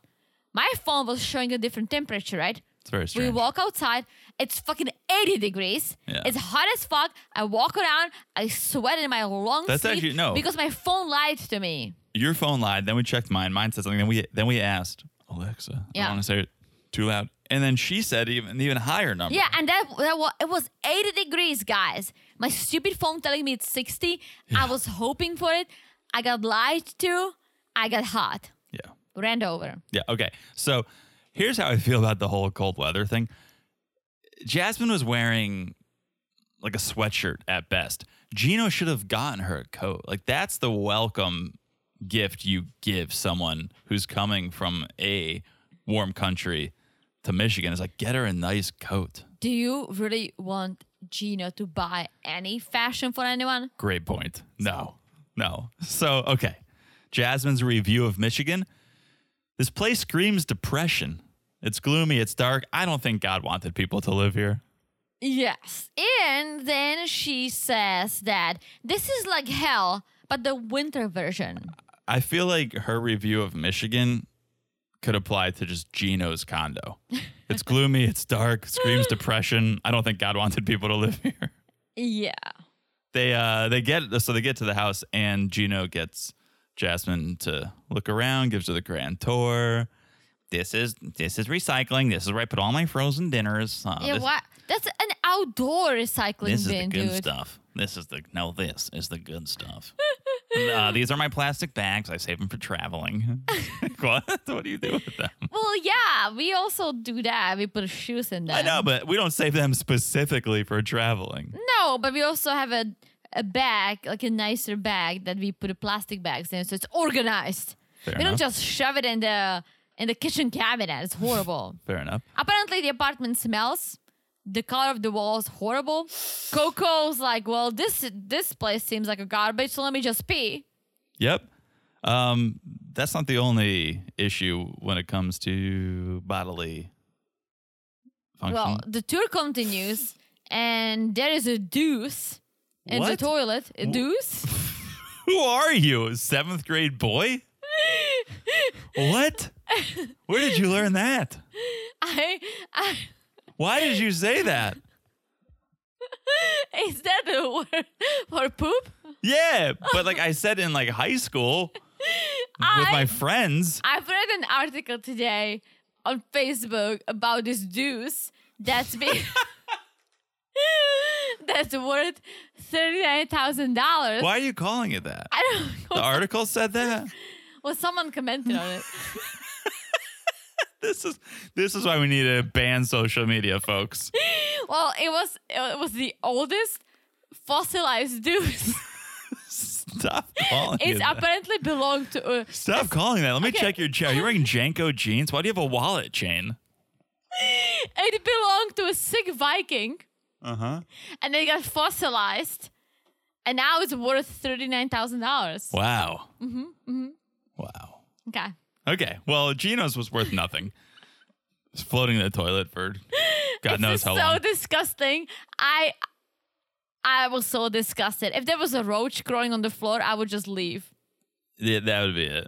My phone was showing a different temperature, right? It's very strange. We walk outside. It's fucking 80 degrees. Yeah. It's hot as fuck. I walk around. I sweat in my lungs. That's actually, no. Because my phone lied to me. Your phone lied. Then we checked mine. Mine said something. Then we asked Alexa. Yeah. I don't want to say it too loud. And then she said even higher number. Yeah, and it was 80 degrees, guys. My stupid phone telling me it's 60. Yeah. I was hoping for it. I got lied to. I got hot. Yeah. Ran over. Yeah, okay. So here's how I feel about the whole cold weather thing. Jasmine was wearing like a sweatshirt at best. Gino should have gotten her a coat. Like, that's the welcome gift you give someone who's coming from a warm country to Michigan. It's like, get her a nice coat. Do you really want Gino to buy any fashion for anyone? Great point. No. So, okay. Jasmine's review of Michigan. This place screams depression. It's gloomy. It's dark. I don't think God wanted people to live here. Yes. And then she says that this is like hell, but the winter version. I feel like her review of Michigan could apply to just Gino's condo. It's gloomy. It's dark. Screams depression. I don't think God wanted people to live here. Yeah. They get to the house, and Gino gets Jasmine to look around, gives her the grand tour. This is recycling. This is where I put all my frozen dinners. What? That's an outdoor recycling bin, dude. This is the good stuff. This is the good stuff. These are my plastic bags. I save them for traveling. What do you do with them? Well, yeah, we also do that. We put shoes in them. I know, but we don't save them specifically for traveling. No, but we also have a bag, like a nicer bag that we put plastic bags in, so it's organized. Fair enough. We don't just shove it in the kitchen cabinet. It's horrible. Fair enough. Apparently, the apartment smells. The color of the wall is horrible. Coco's like, well, this place seems like a garbage, so let me just pee. Yep. That's not the only issue when it comes to bodily function. Well, the tour continues, and there is a deuce in the toilet. A deuce? Who are you, a 7th grade boy? What? Where did you learn that? Why did you say that? Is that a word for poop? Yeah, but like I said in like high school with my friends. I've read an article today on Facebook about this deuce that's been... That's worth $39,000. Why are you calling it that? I don't know. The article said that? Well, someone commented on it. This is why we need to ban social media, folks. Well, it was the oldest fossilized deuce. Stop calling it. It apparently belonged to... Stop calling that. Let me check your chair. Are you wearing Janko jeans? Why do you have a wallet chain? It belonged to a sick Viking. Uh-huh. And they got fossilized. And now it's worth $39,000. Wow. Mm-hmm. Mm-hmm. Wow. Okay. Well, Gino's was worth nothing. It's floating in the toilet for God knows how long. It's so disgusting. I was so disgusted. If there was a roach growing on the floor, I would just leave. Yeah, that would be it.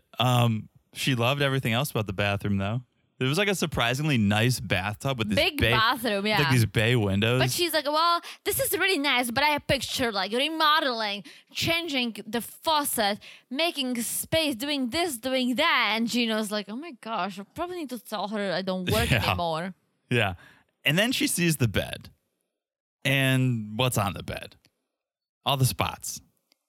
She loved everything else about the bathroom, though. It was like a surprisingly nice bathtub with this big bathroom, yeah. Like these bay windows. But she's like, well, this is really nice, but I picture like remodeling, changing the faucet, making space, doing this, doing that. And Gino's like, oh my gosh, I probably need to tell her I don't work anymore. Yeah. And then she sees the bed and what's on the bed, all the spots.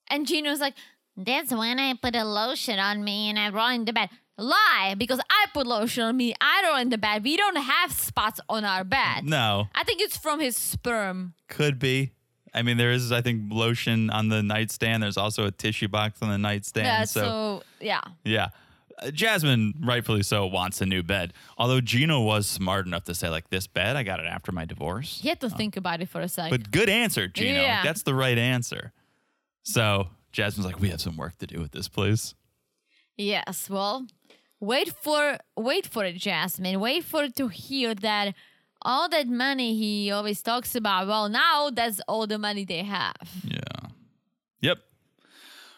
And Gino's like, that's when I put a lotion on me and I roll in the bed. Lie, because I put lotion on me. I don't in the bed. We don't have spots on our bed. No. I think it's from his sperm. Could be. I mean, there is, I think, lotion on the nightstand. There's also a tissue box on the nightstand. Yeah, so yeah. Yeah. Jasmine, rightfully so, wants a new bed. Although Gino was smart enough to say, like, this bed, I got it after my divorce. You had to think about it for a second. But good answer, Gino. Yeah. That's the right answer. So Jasmine's like, we have some work to do with this place. Yes, well... Wait for it, Jasmine. Wait for it to hear that all that money he always talks about, well, now that's all the money they have. Yeah. Yep.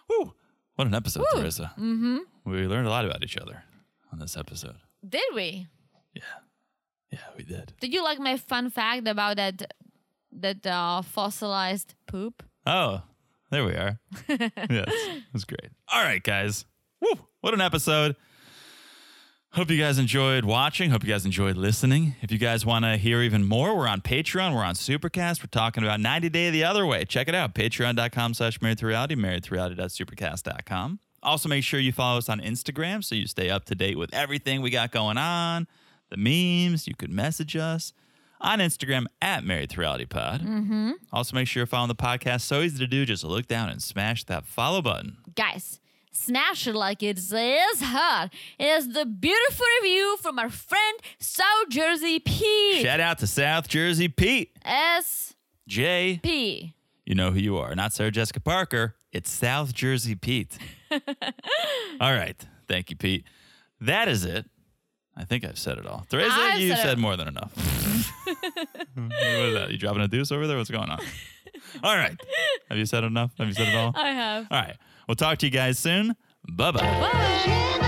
Woo. What an episode, Woo. Teresa. Mm-hmm. We learned a lot about each other on this episode. Did we? Yeah. Yeah, we did. Did you like my fun fact about that fossilized poop? Oh, there we are. Yes, that's great. All right, guys. Woo! What an episode. Hope you guys enjoyed watching. Hope you guys enjoyed listening. If you guys want to hear even more, we're on Patreon. We're on Supercast. We're talking about 90 Day The Other Way. Check it out. Patreon.com/Married to Reality. MarriedToReality.Supercast.com. Also, make sure you follow us on Instagram so you stay up to date with everything we got going on. The memes. You could message us on Instagram at Married to Reality Pod. Mm-hmm. Also, make sure you're following the podcast. So easy to do. Just look down and smash that follow button. Guys. Smash it like it is hot. It is the beautiful review from our friend South Jersey Pete. Shout out to South Jersey Pete. S.J.P. You know who you are. Not Sarah Jessica Parker. It's South Jersey Pete. All right. Thank you, Pete. That is it. I think I've said it all. Teresa, you said more than enough. What is that? You dropping a deuce over there? What's going on? All right. Have you said enough? Have you said it all? I have. All right. We'll talk to you guys soon. Bye-bye. Bye.